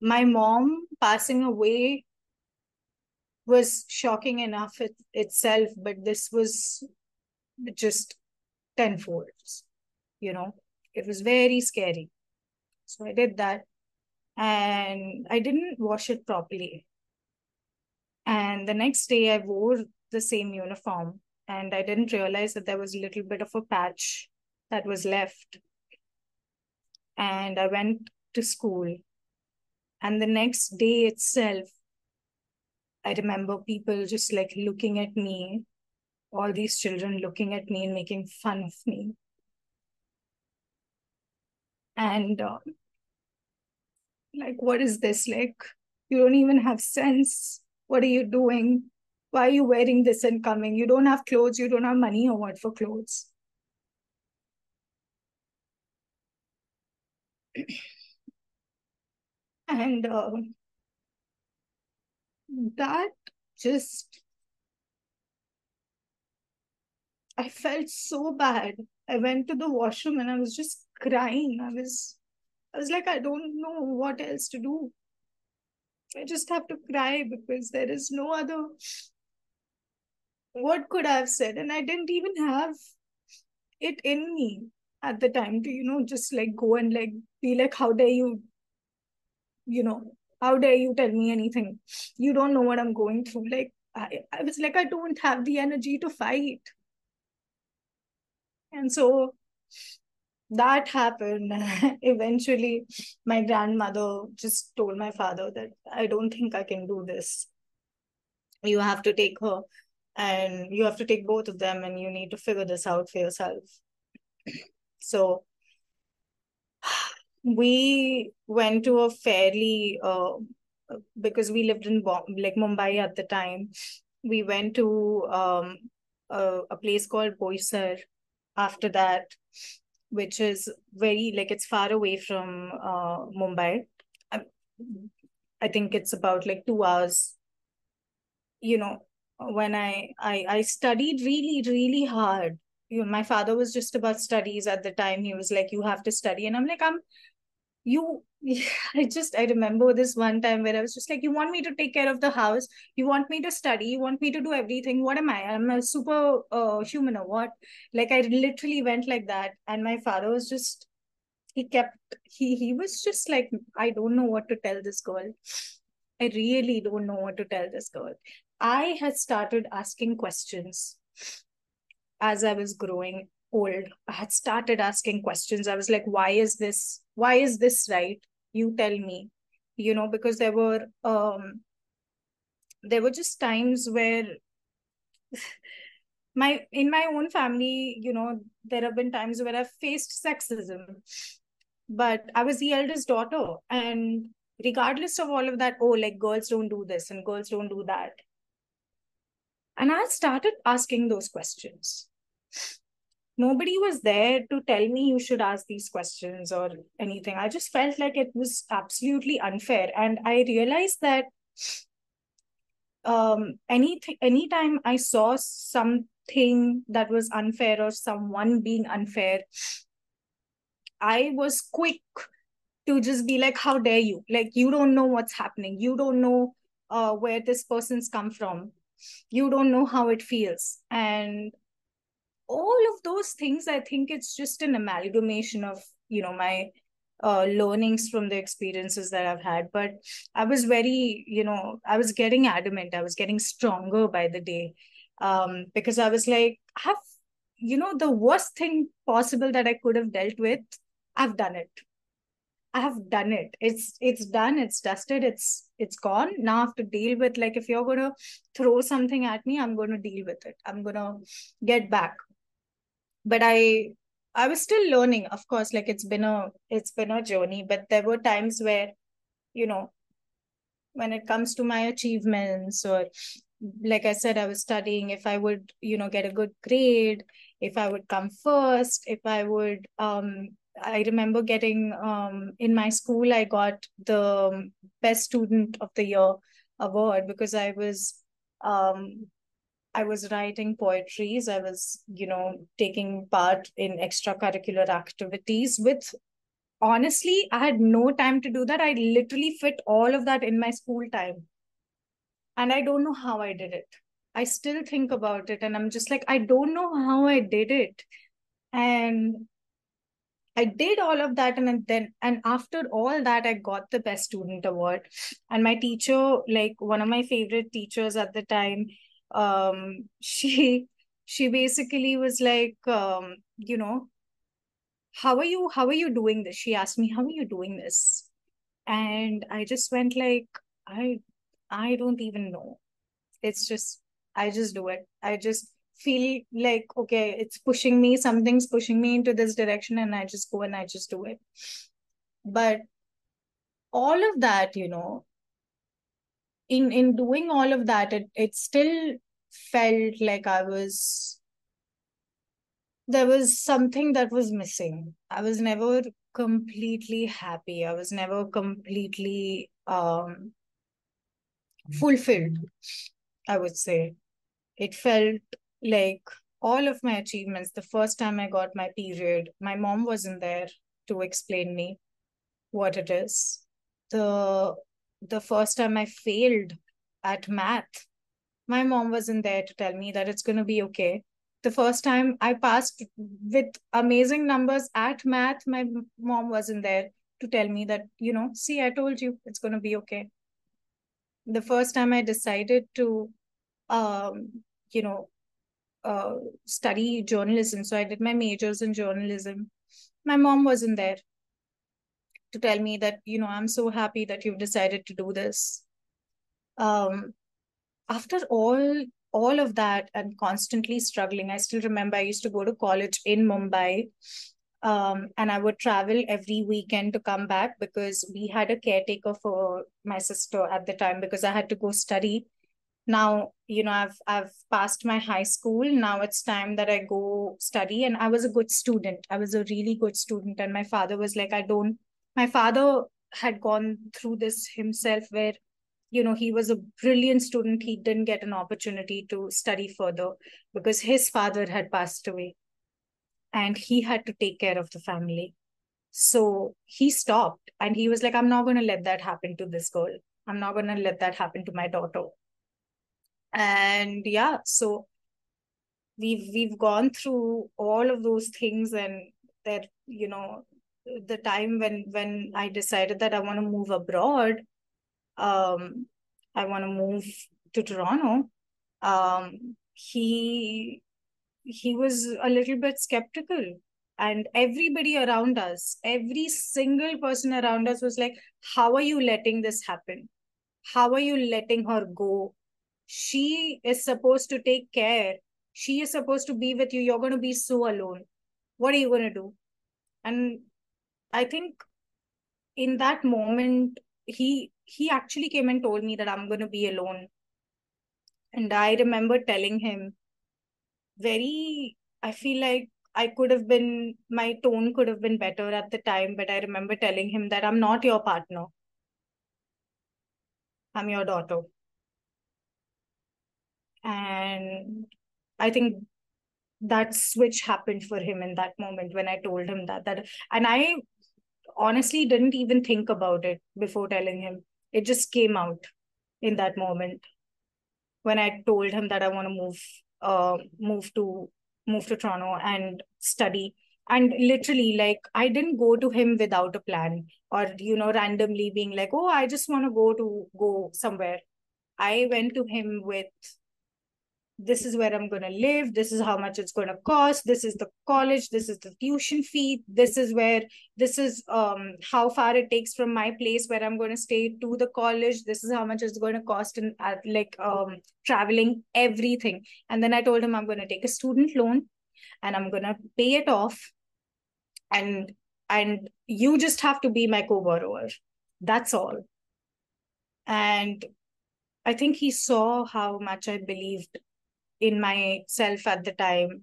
my mom passing away was shocking enough itself, but this was just tenfold, you know, it was very scary. So I did that and I didn't wash it properly. And the next day I wore the same uniform and I didn't realize that there was a little bit of a patch that was left. And I went to school and the next day itself, I remember people just like looking at me, all these children looking at me and making fun of me. And like, what is this? Like, you don't even have sense. What are you doing? Why are you wearing this and coming? You don't have clothes. You don't have money or what for clothes. And that just, I felt so bad. I went to the washroom and I was just crying. I was like, I don't know what else to do. I just have to cry because there is no other word could I have said. And I didn't even have it in me at the time to, you know, just like go and like be like, how dare you, you know, how dare you tell me anything? You don't know what I'm going through. Like, I was like, I don't have the energy to fight. And so that happened. Eventually, my grandmother just told my father that I don't think I can do this. You have to take her and you have to take both of them and you need to figure this out for yourself. So we went to a fairly, because we lived in Mumbai at the time, we went to a place called Boisar after that, which is very, like, it's far away from Mumbai. I think it's about like 2 hours. You know, when I studied really, really hard. You know, my father was just about studies at the time. He was like, you have to study. And I'm like, I remember this one time where I was just like, you want me to take care of the house? You want me to study? You want me to do everything? What am I? I'm a super human or what? Like, I literally went like that. And my father was just, he was just like, I don't know what to tell this girl. I really don't know what to tell this girl. I had started asking questions as I was growing old. I had started asking questions. I was like, why is this? Why is this right? You tell me, you know, because there were just times where in my own family, you know, there have been times where I've faced sexism, but I was the eldest daughter. And regardless of all of that, oh, like girls don't do this and girls don't do that. And I started asking those questions. Nobody was there to tell me you should ask these questions or anything. I just felt like it was absolutely unfair. And I realized that anytime I saw something that was unfair or someone being unfair, I was quick to just be like, how dare you? Like, you don't know what's happening. You don't know where this person's come from. You don't know how it feels. And all of those things, I think it's just an amalgamation of, you know, my learnings from the experiences that I've had. But I was very, you know, I was getting adamant. I was getting stronger by the day because I was like, the worst thing possible that I could have dealt with, I've done it. I have done it. It's done. It's dusted. It's gone. Now I have to deal with, like, if you're going to throw something at me, I'm going to deal with it. I'm going to get back. But I was still learning, of course, like it's been a journey, but there were times where, you know, when it comes to my achievements or, like I said, I was studying, if I would, you know, get a good grade, if I would come first, if I would, I remember getting, in my school, I got the best student of the year award because I was writing poetries. I was, you know, taking part in extracurricular activities with, honestly, I had no time to do that. I literally fit all of that in my school time. And I don't know how I did it. I still think about it. And I'm just like, I don't know how I did it. And I did all of that, and after all that, I got the best student award. And my teacher, like one of my favorite teachers at the time, she basically was like, you know, how are you doing this? She asked me, how are you doing this? And I just went like, I don't even know. It's just, I just do it. I just feel like, okay, it's pushing me, something's pushing me into this direction, and I just go and I just do it. But all of that, you know, in doing all of that, it still felt like there was something that was missing. I was never completely happy. I was never completely fulfilled, I would say. It felt like all of my achievements, the first time I got my period, my mom wasn't there to explain me what it is. The first time I failed at math, my mom wasn't there to tell me that it's going to be okay. The first time I passed with amazing numbers at math, my mom wasn't there to tell me that, you know, see, I told you it's going to be okay. The first time I decided to, study journalism. So I did my majors in journalism. My mom wasn't there to tell me that, you know, I'm so happy that you've decided to do this. After all of that and constantly struggling, I still remember I used to go to college in Mumbai, and I would travel every weekend to come back because we had a caretaker for my sister at the time because I had to go study. Now, you know, I've passed my high school. Now it's time that I go study. And I was a good student. I was a really good student. And my father was like, my father had gone through this himself where, you know, he was a brilliant student. He didn't get an opportunity to study further because his father had passed away and he had to take care of the family. So he stopped and he was like, I'm not going to let that happen to this girl. I'm not going to let that happen to my daughter. And yeah, so we've gone through all of those things, and that, you know, the time when I decided that I want to move abroad, I want to move to Toronto, he was a little bit skeptical. And everybody around us, every single person around us was like, how are you letting this happen? How are you letting her go? She is supposed to take care. She is supposed to be with you. You're going to be so alone. What are you going to do? And I think in that moment, he actually came and told me that I'm going to be alone. And I remember telling him I feel like my tone could have been better at the time, but I remember telling him that I'm not your partner. I'm your daughter. And I think that switch happened for him in that moment when I told him that. And I honestly didn't even think about it before telling him. It just came out in that moment when I told him that I want to move to Toronto and study. And literally, like, I didn't go to him without a plan or, you know, randomly being like, oh, I just want to go somewhere. I went to him with, this is where I'm going to live. This is how much it's going to cost. This is the college. This is the tuition fee. This is how far it takes from my place where I'm going to stay to the college. This is how much it's going to cost in traveling, everything. And then I told him I'm going to take a student loan and I'm going to pay it off. And you just have to be my co-borrower. That's all. And I think he saw how much I believed in myself at the time.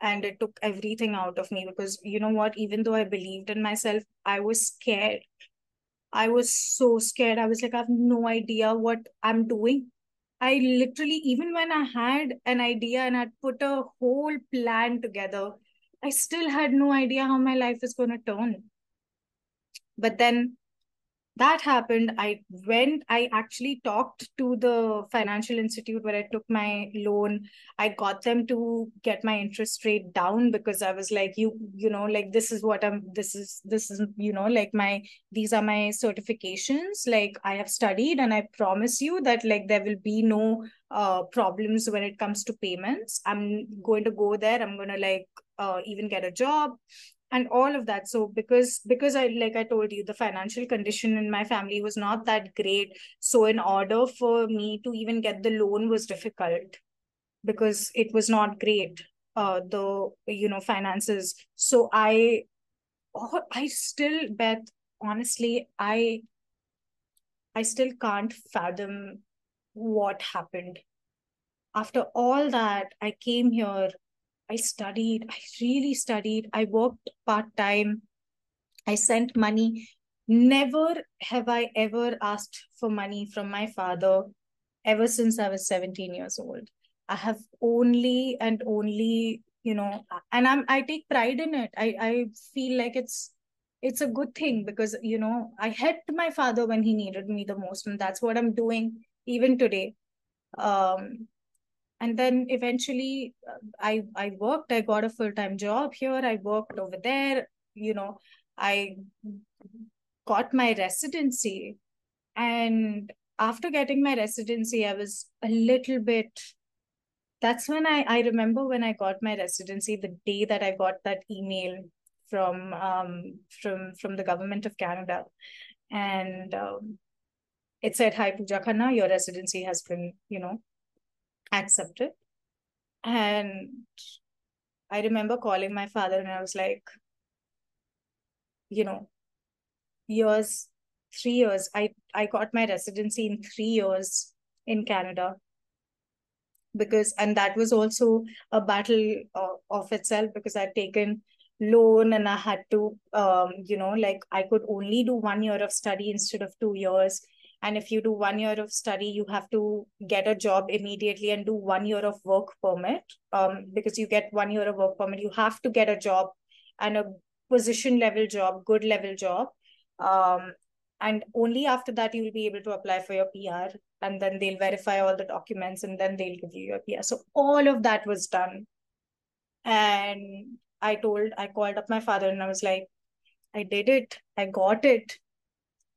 And it took everything out of me because, you know what, even though I believed in myself, I was scared. I was so scared. I was like, I have no idea what I'm doing. I literally, even when I had an idea and I'd put a whole plan together, I still had no idea how my life is going to turn. But then that happened. I actually talked to the financial institute where I took my loan. I got them to get my interest rate down because I was like, these are my certifications. Like, I have studied and I promise you that, like, there will be no problems when it comes to payments. I'm going to go there. I'm going to even get a job. And all of that. So because I told you, the financial condition in my family was not that great. So in order for me to even get the loan was difficult because it was not great, finances. So Beth, honestly, I still can't fathom what happened. After all that, I came here I studied, I really studied. I worked part-time. I sent money. Never have I ever asked for money from my father ever since I was 17 years old. I have only and only, you know, and I take pride in it. I feel like it's a good thing because, you know, I helped my father when he needed me the most, and that's what I'm doing even today. And then eventually I worked, I got a full-time job here. I worked over there, you know, I got my residency. And after getting my residency, I was a little bit, that's when I remember when I got my residency, the day that I got that email from the government of Canada. And it said, "Hi, Pooja Khanna, your residency has been, you know, accepted." And I remember calling my father and I was like, you know, 3 years, I got my residency in 3 years in Canada. Because, and that was also a battle of itself, because I'd taken loan and I had to, you know, like I could only do 1 year of study instead of 2 years. And if you do 1 year of study, you have to get a job immediately and do 1 year of work permit. Because you get 1 year of work permit, you have to get a job, and a position level job, good level job. And only after that, you will be able to apply for your PR, and then they'll verify all the documents and then they'll give you your PR. So all of that was done. And I called up my father and I was like, I did it, I got it.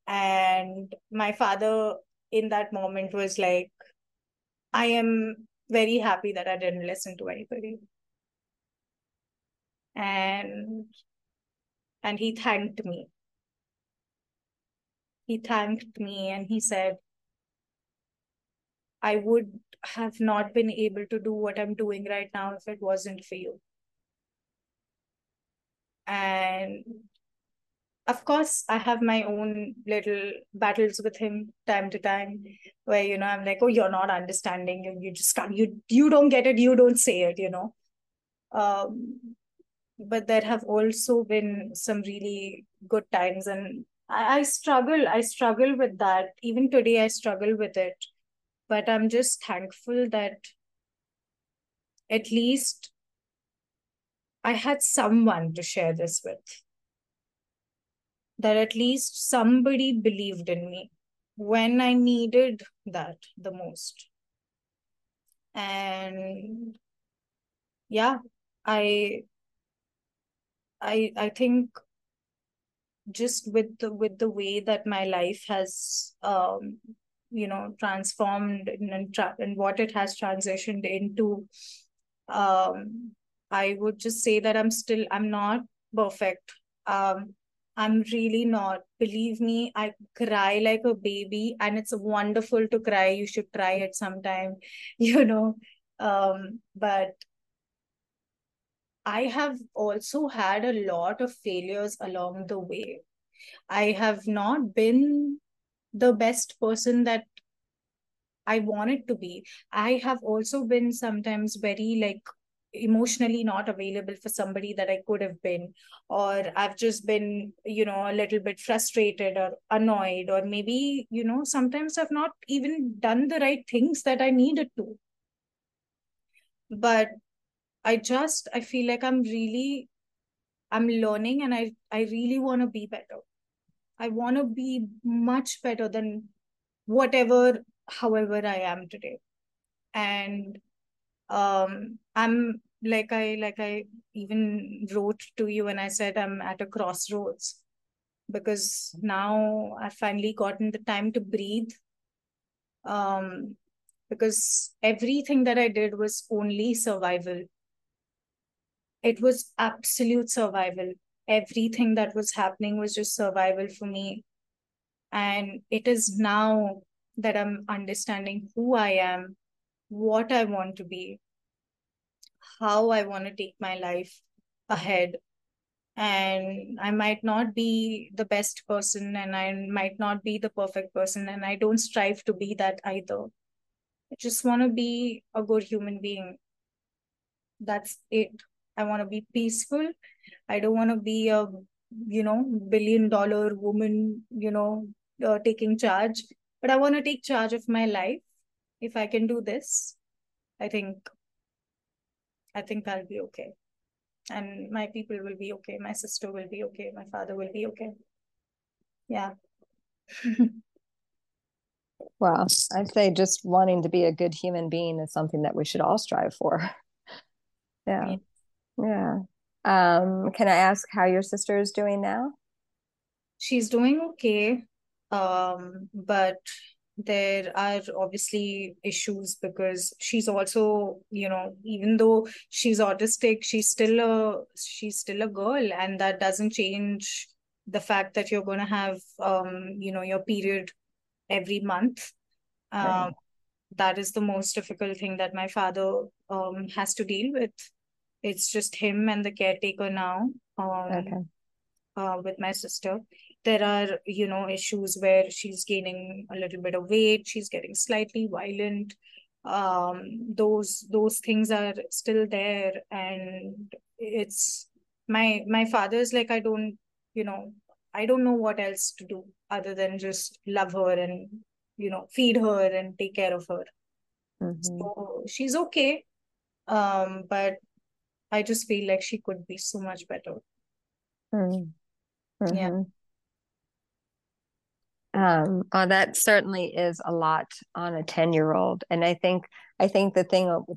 And my father in that moment was like, I am very happy that I didn't listen to anybody. And he thanked me. He thanked me and he said, I would have not been able to do what I'm doing right now if it wasn't for you. And of course, I have my own little battles with him time to time where, you know, I'm like, oh, you're not understanding. You just can't, you don't get it. You don't say it, you know. But there have also been some really good times. And I struggle with that. Even today, I struggle with it. But I'm just thankful that at least I had someone to share this with. That at least somebody believed in me when I needed that the most. And yeah, I think just with the way that my life has, you know, transformed and what it has transitioned into, I would just say that I'm not perfect. I'm really not. Believe me, I cry like a baby, and it's wonderful to cry. You should try it sometime, you know. But I have also had a lot of failures along the way. I have not been the best person that I wanted to be. I have also been sometimes very like emotionally not available for somebody that I could have been, or I've just been, you know, a little bit frustrated or annoyed, or maybe, you know, sometimes I've not even done the right things that I needed to. But I feel like I'm learning, and I really want to be better. I want to be much better than however I am today. And I'm like I even wrote to you and I said, I'm at a crossroads, because now I've finally gotten the time to breathe. Because everything that I did was only survival. It was absolute survival. Everything that was happening was just survival for me. And it is now that I'm understanding who I am, what I want to be, how I want to take my life ahead. And I might not be the best person, and I might not be the perfect person, and I don't strive to be that either. I just want to be a good human being. That's it. I want to be peaceful. I don't want to be a, $1 billion woman, taking charge, but I want to take charge of my life. If I can do this, I think I'll be okay. And my people will be okay. My sister will be okay. My father will be okay. Yeah. Wow. I'd say just wanting to be a good human being is something that we should all strive for. Yeah. Yeah. Can I ask how your sister is doing now? She's doing okay. But there are obviously issues because she's also, even though she's autistic, she's still a girl, and that doesn't change the fact that you're going to have, your period every month. Right. That is the most difficult thing that my father has to deal with. It's just him and the caretaker now with my sister. There are, issues where she's gaining a little bit of weight. She's getting slightly violent. Those things are still there. And it's my father's like, I don't know what else to do other than just love her and, feed her and take care of her. Mm-hmm. So she's okay. But I just feel like she could be so much better. Mm-hmm. Yeah. That certainly is a lot on a 10-year-old. And I think the thing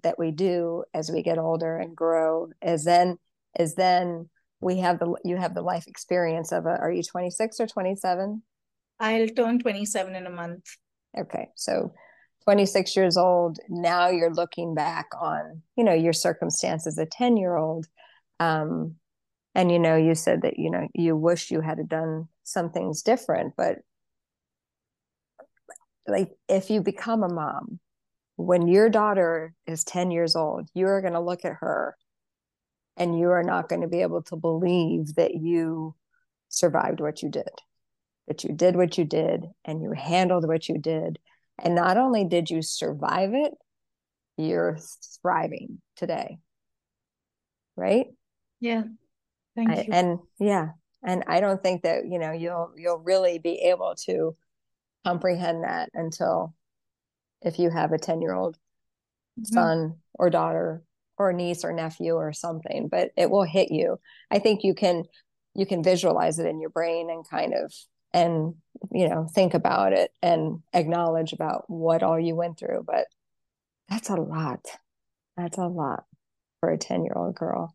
that we do as we get older and grow is then you have the life experience of are you 26 or 27? I'll turn 27 in a month. Okay. So 26 years old. Now you're looking back on, your circumstance as a 10-year-old. And, you said that, you wish you had done some things different, but like if you become a mom, when your daughter is 10 years old, you are going to look at her and you are not going to be able to believe that you survived what you did, and you handled what you did. And not only did you survive it, you're thriving today. Right? Yeah. Thank you. And I don't think that, you'll really be able to comprehend that until if you have a 10-year-old mm-hmm. son or daughter or niece or nephew or something, but it will hit you. I think you can visualize it in your brain and think about it and acknowledge about what all you went through, but that's a lot. That's a lot for a 10-year-old girl.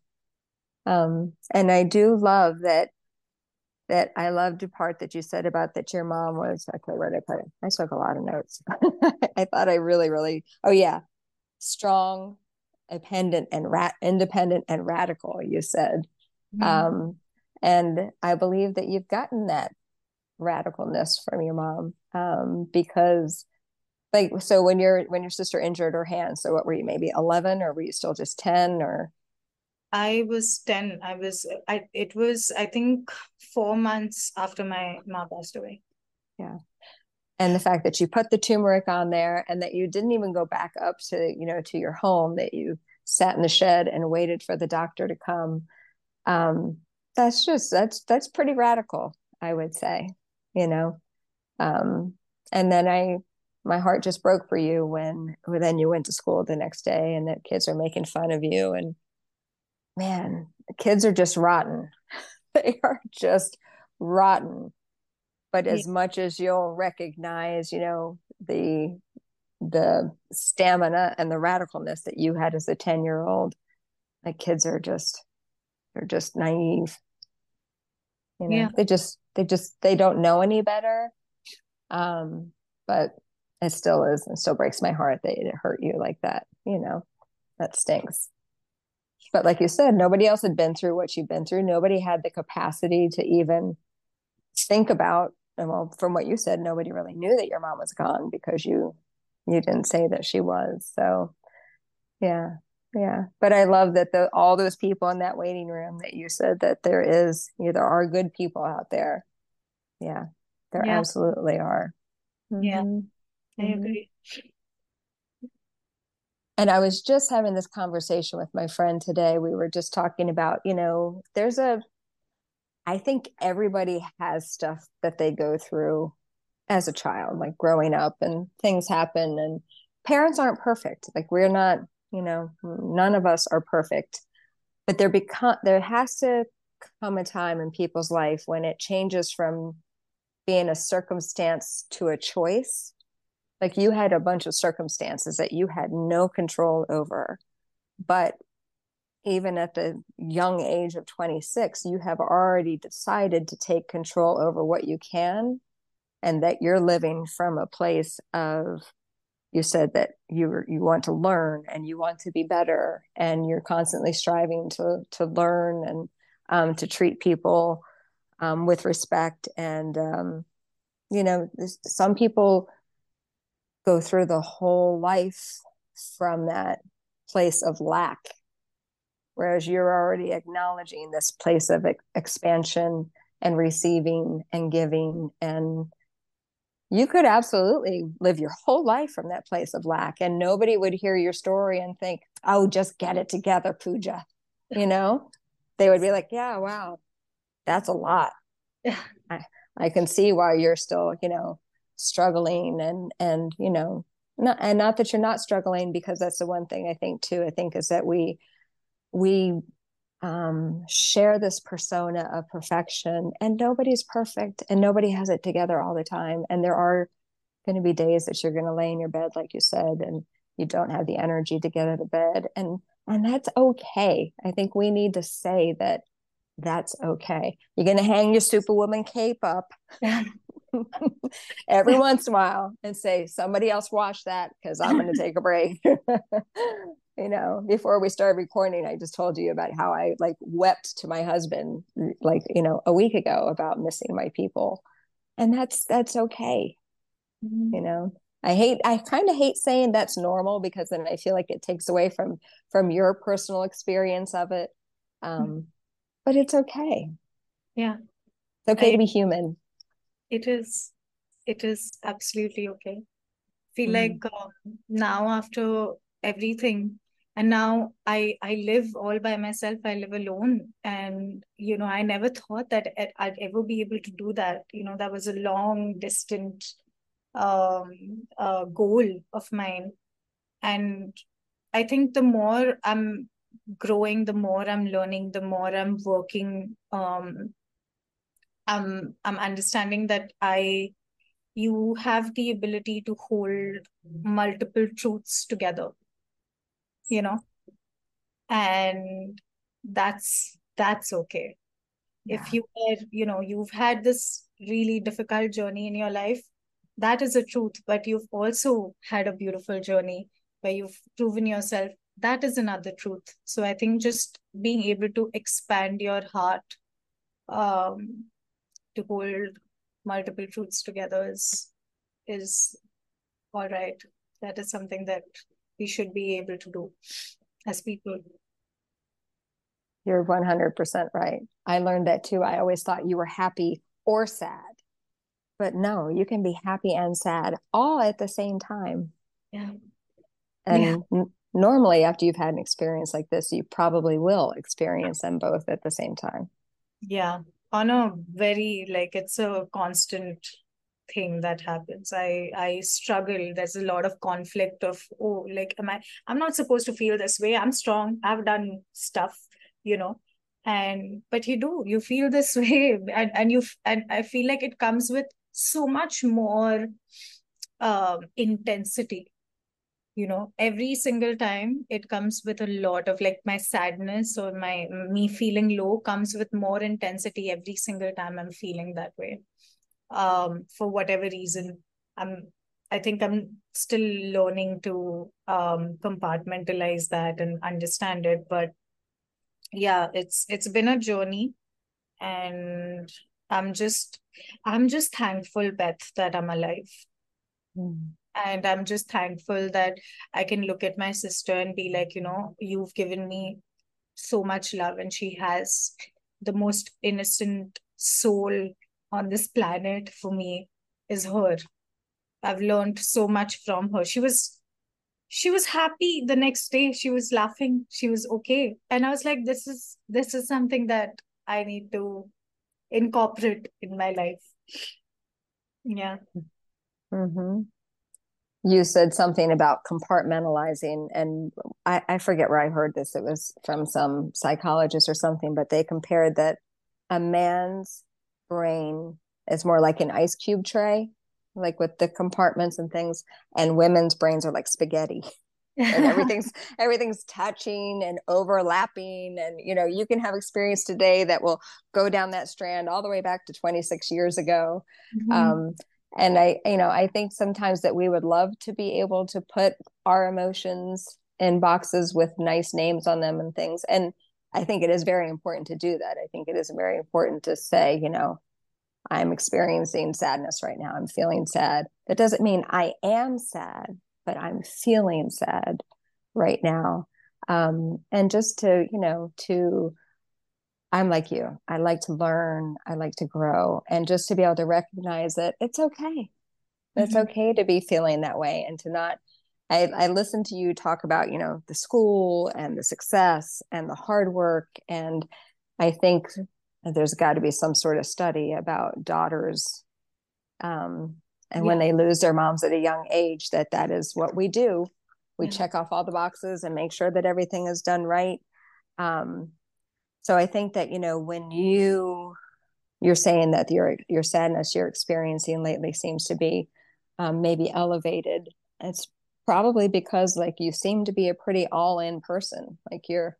And I do love that I loved the part that you said about that your mom was, okay, where did I put it? I took a lot of notes. I thought I really, strong, independent and radical, you said. Mm-hmm. And I believe that you've gotten that radicalness from your mom, because so when your sister injured her hand, so what were you, maybe 11, or were you still just 10 or? I was 10. I think 4 months after my mom passed away. Yeah. And the fact that you put the turmeric on there and that you didn't even go back up to, to your home, that you sat in the shed and waited for the doctor to come. That's pretty radical, I would say, and then my heart just broke for you when you went to school the next day and the kids are making fun of you, and man, kids are just rotten. They are just rotten. But as much as you'll recognize, the stamina and the radicalness that you had as a 10-year-old, like kids are just, they're just naive. They don't know any better. But it still breaks my heart that it hurt you like that. That stinks. But like you said, nobody else had been through what you've been through. Nobody had the capacity to even think about, and well, from what you said, nobody really knew that your mom was gone because you didn't say that she was. So, yeah. But I love that all those people in that waiting room that you said that there are good people out there. Yeah, there absolutely are. Mm-hmm. Yeah, I agree. And I was just having this conversation with my friend today. We were just talking about, you know, I think everybody has stuff that they go through as a child, like growing up, and things happen, and parents aren't perfect. Like we're not, you know, none of us are perfect, but there has to come a time in people's life when it changes from being a circumstance to a choice. Like you had a bunch of circumstances that you had no control over, but even at the young age of 26, you have already decided to take control over what you can, and that you're living from a place of, you said that you want to learn and you want to be better, and you're constantly striving to learn and to treat people with respect. And, you know, some people go through the whole life from that place of lack, whereas you're already acknowledging this place of expansion and receiving and giving. And you could absolutely live your whole life from that place of lack, and nobody would hear your story and think, oh, just get it together, Pooja. You know, they would be like, yeah, wow, that's a lot. I can see why you're still, you know, struggling and, you know, not that you're not struggling, because that's the one thing I think too, is that we share this persona of perfection, and nobody's perfect and nobody has it together all the time. And there are going to be days that you're going to lay in your bed, like you said, and you don't have the energy to get out of bed. And that's okay. I think we need to say that that's okay. You're going to hang your superwoman cape up every once in a while and say, somebody else wash that, because I'm going to take a break. You know, before we started recording, I just told you about how I like wept to my husband, like, you know, a week ago about missing my people. And that's okay. Mm-hmm. You know, I kind of hate saying that's normal, because then I feel like it takes away from your personal experience of it. Mm-hmm. But it's okay. Yeah. It's okay to be human. It is absolutely okay. I feel like now after everything, and now I live all by myself. I live alone, and you know, I never thought that I'd ever be able to do that. You know, that was a long distant goal of mine, and I think the more I'm growing, the more I'm learning, the more I'm working, I'm understanding that you have the ability to hold multiple truths together. You know, and that's okay. Yeah. If you are, you know, you've had this really difficult journey in your life, that is a truth, but you've also had a beautiful journey where you've proven yourself. That is another truth. So I think just being able to expand your heart to hold multiple truths together is all right. That is something that we should be able to do as people. You're 100% right. I learned that too. I always thought you were happy or sad, but no, you can be happy and sad all at the same time. Yeah. And normally after you've had an experience like this, you probably will experience them both at the same time. Yeah. On a very, like, it's a constant thing that happens. I struggle. There's a lot of conflict of, oh, like, I'm not supposed to feel this way. I'm strong. I've done stuff, you know, but you do, you feel this way. And I feel like it comes with so much more intensity, you know, every single time. It comes with a lot of, like, my sadness or me feeling low comes with more intensity every single time I'm feeling that way. For whatever reason, I think I'm still learning to compartmentalize that and understand it. But yeah, it's been a journey, and I'm just thankful, Beth, that I'm alive. And I'm just thankful that I can look at my sister and be like, you know, you've given me so much love, and she has the most innocent soul on this planet. For me is her. I've learned so much from her. She was she was happy the next day. She was laughing. She was okay. And I was like, this is something that I need to incorporate in my life. Yeah. Mm-hmm. You said something about compartmentalizing, and I forget where I heard this. It was from some psychologist or something, but they compared that a man's brain is more like an ice cube tray, like with the compartments and things, and women's brains are like spaghetti. And everything's touching and overlapping, and you can have experience today that will go down that strand all the way back to 26 years ago. Mm-hmm. And I think sometimes that we would love to be able to put our emotions in boxes with nice names on them and things. And I think it is very important to do that. I think it is very important to say, I'm experiencing sadness right now. I'm feeling sad. That doesn't mean I am sad, but I'm feeling sad right now. And just to, I'm like you. I like to learn. I like to grow. And just to be able to recognize that it's okay. It's mm-hmm. okay to be feeling that way and to not. I listened to you talk about, the school and the success and the hard work. And I think there's got to be some sort of study about daughters. And when they lose their moms at a young age, that is what we do. We check off all the boxes and make sure that everything is done right. So I think that, when you're saying that your sadness you're experiencing lately seems to be maybe elevated, it's probably because like you seem to be a pretty all-in person. Like you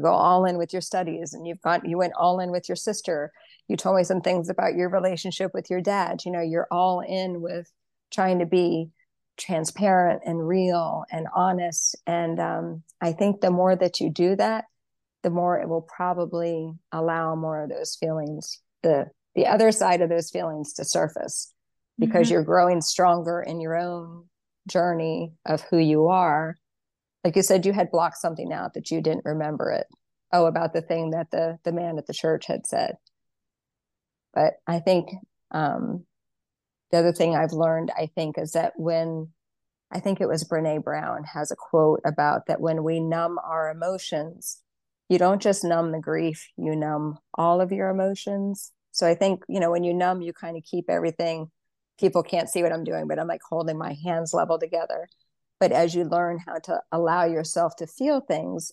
go all in with your studies, and you went all in with your sister. You told me some things about your relationship with your dad. You're all in with trying to be transparent and real and honest. And I think the more that you do that, the more it will probably allow more of those feelings, the other side of those feelings to surface, because mm-hmm. you're growing stronger in your own journey of who you are. Like you said, you had blocked something out that you didn't remember it. Oh, about the thing that the man at the church had said. But I think the other thing I've learned, is that I think it was Brené Brown has a quote about that when we numb our emotions, you don't just numb the grief, you numb all of your emotions. So I think, when you numb, you kind of keep everything. People can't see what I'm doing, but I'm like holding my hands level together. But as you learn how to allow yourself to feel things,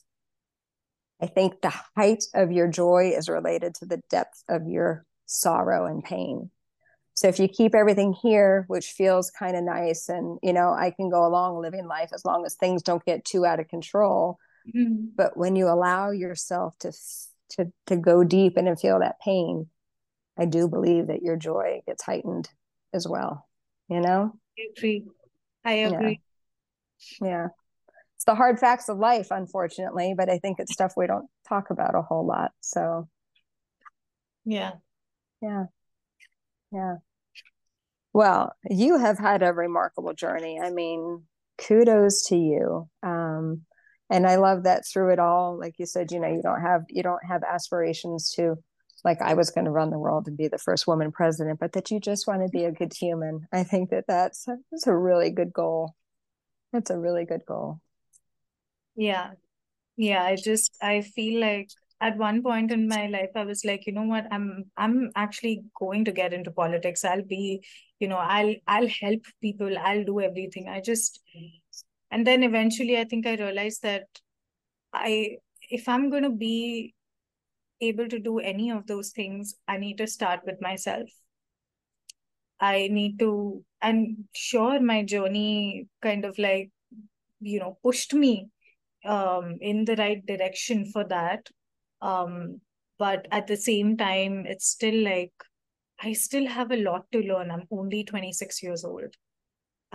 I think the height of your joy is related to the depth of your sorrow and pain. So if you keep everything here, which feels kind of nice, and, I can go along living life as long as things don't get too out of control. Mm-hmm. But when you allow yourself to go deep and feel that pain, I do believe that your joy gets heightened as well. I agree. Yeah. It's the hard facts of life, unfortunately, but I think it's stuff we don't talk about a whole lot. So. Yeah. Well, you have had a remarkable journey. I mean, kudos to you. And I love that through it all, like you said, you don't have aspirations to, like, I was going to run the world and be the first woman president, but that you just want to be a good human. I think that's a really good goal. That's a really good goal. Yeah. Yeah. I feel like at one point in my life, I was like, you know what, I'm actually going to get into politics. I'll be, I'll help people. I'll do everything. And then eventually I think I realized that if I'm going to be able to do any of those things, I need to start with myself. I'm sure my journey kind of like, pushed me in the right direction for that. But at the same time, it's still like, I still have a lot to learn. I'm only 26 years old.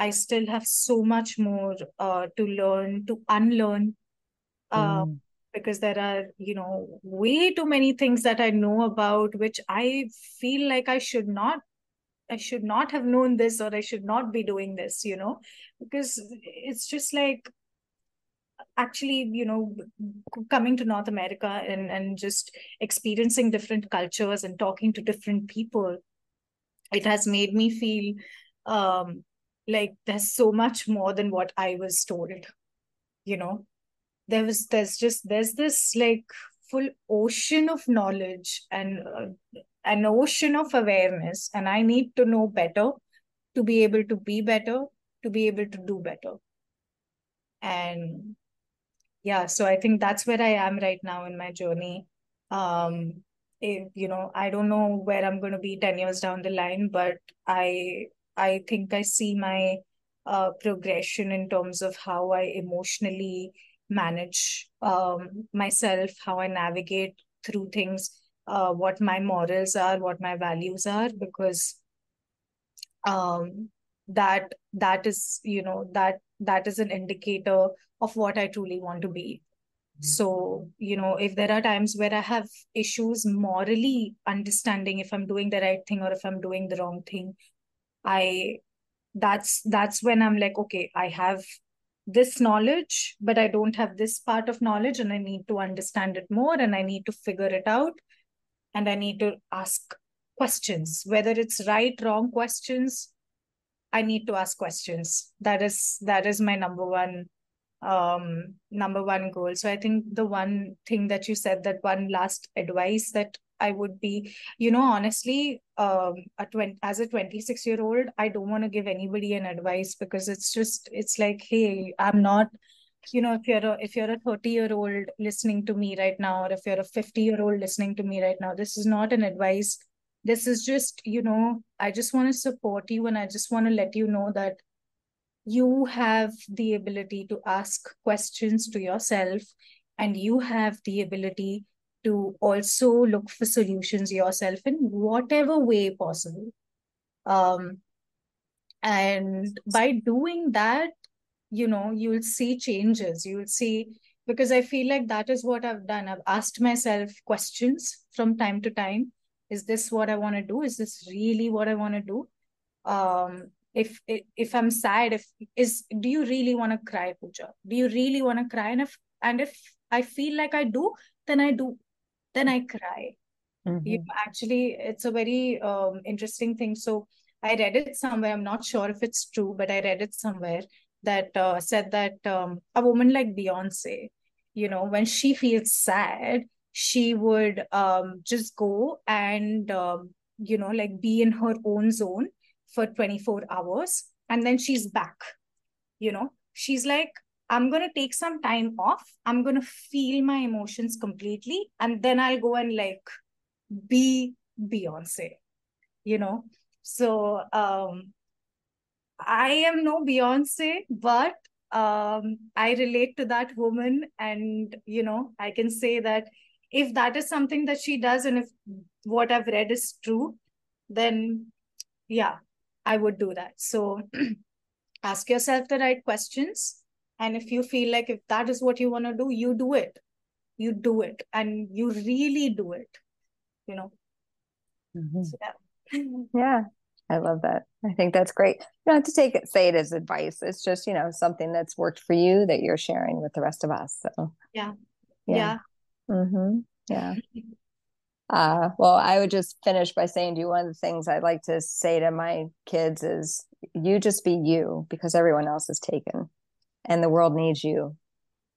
I still have so much more to learn, to unlearn, because there are, way too many things that I know about, which I feel like I should not have known this, or I should not be doing this, because it's just like, actually, coming to North America and just experiencing different cultures and talking to different people, it has made me feel like there's so much more than what I was told, you know. There's this like full ocean of knowledge and an ocean of awareness, and I need to know better to be able to be better, to be able to do better. And yeah, so I think that's where I am right now in my journey. I don't know where I'm going to be 10 years down the line, but I think I see my progression in terms of how I emotionally manage myself, how I navigate through things, what my morals are, what my values are, because that is an indicator of what I truly want to be. So, you know, if there are times where I have issues morally understanding if I'm doing the right thing or if I'm doing the wrong thing, that's when I'm like, okay, I have this knowledge, but I don't have this part of knowledge, and I need to understand it more, and I need to figure it out, and I need to ask questions, whether it's right, wrong questions. I need to ask questions. That is my number one goal. So I think the one thing that you said, that one last advice that I would be, you know, honestly, as a 26-year-old, I don't want to give anybody an advice, because it's like, hey, I'm not, you know, if you're a 30-year-old listening to me right now, or if you're a 50-year-old listening to me right now, this is not an advice. This is just, you know, I just want to support you, and I just want to let you know that you have the ability to ask questions to yourself, and you have the ability to also look for solutions yourself in whatever way possible. And by doing that, you know, you'll see changes. You'll see, because I feel like that is what I've done. I've asked myself questions from time to time. Is this what I want to do? Is this really what I want to do? If I'm sad, do you really want to cry, Pooja? Do you really want to cry? And if I feel like I do, then I cry. Mm-hmm. You know, actually, it's a very interesting thing. So I read it somewhere. I'm not sure if it's true, but I read it somewhere that said that a woman like Beyoncé, you know, when she feels sad, she would just go and, you know, like be in her own zone for 24 hours. And then she's back, you know, she's like, I'm going to take some time off. I'm going to feel my emotions completely. And then I'll go and like be Beyoncé, you know? So I am no Beyoncé, but I relate to that woman. And, you know, I can say that if that is something that she does, and if what I've read is true, then yeah, I would do that. So ask yourself the right questions. And if you feel like if that is what you want to do, you do it and you really do it, you know? Mm-hmm. So, yeah. Yeah. I love that. I think that's great. You don't have to say it as advice. It's just, you know, something that's worked for you that you're sharing with the rest of us. So yeah. Mm-hmm. Yeah. Well, I would just finish by saying to you, one of the things I'd like to say to my kids is you just be you, because everyone else is taken. And the world needs you,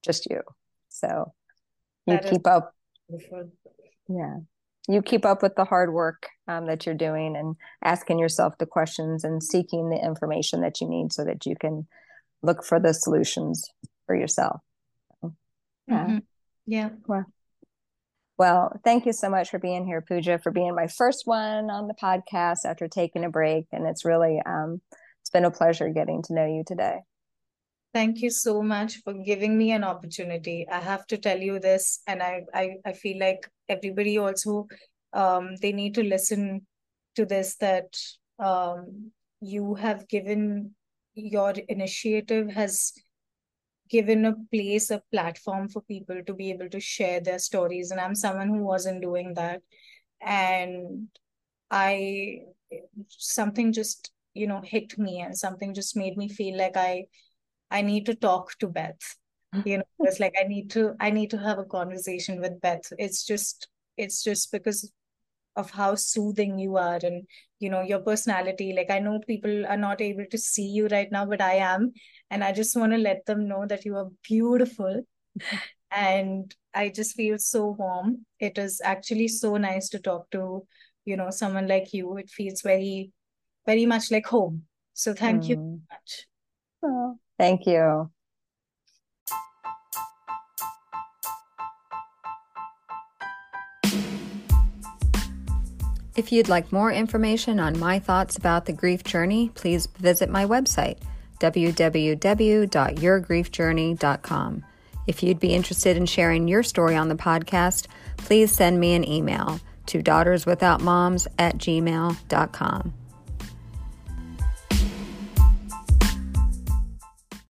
just you. So you keep up. Different. Yeah. You keep up with the hard work that you're doing, and asking yourself the questions and seeking the information that you need so that you can look for the solutions for yourself. So, yeah. Mm-hmm. Yeah. Well, thank you so much for being here, Pooja, for being my first one on the podcast after taking a break. And it's really, it's been a pleasure getting to know you today. Thank you so much for giving me an opportunity. I have to tell you this, and I feel like everybody also, they need to listen to this, that you have given, your initiative has given a place, a platform for people to be able to share their stories. And I'm someone who wasn't doing that. And something just, you know, hit me, and something just made me feel like I need to talk to Beth, you know, it's like, I need to have a conversation with Beth. It's just because of how soothing you are, and you know, your personality. Like, I know people are not able to see you right now, but I am. And I just want to let them know that you are beautiful. And I just feel so warm. It is actually so nice to talk to, you know, someone like you. It feels very, very much like home. So thank you so much. Oh, thank you. If you'd like more information on my thoughts about the grief journey, please visit my website, www.yourgriefjourney.com. If you'd be interested in sharing your story on the podcast, please send me an email to daughterswithoutmoms@gmail.com.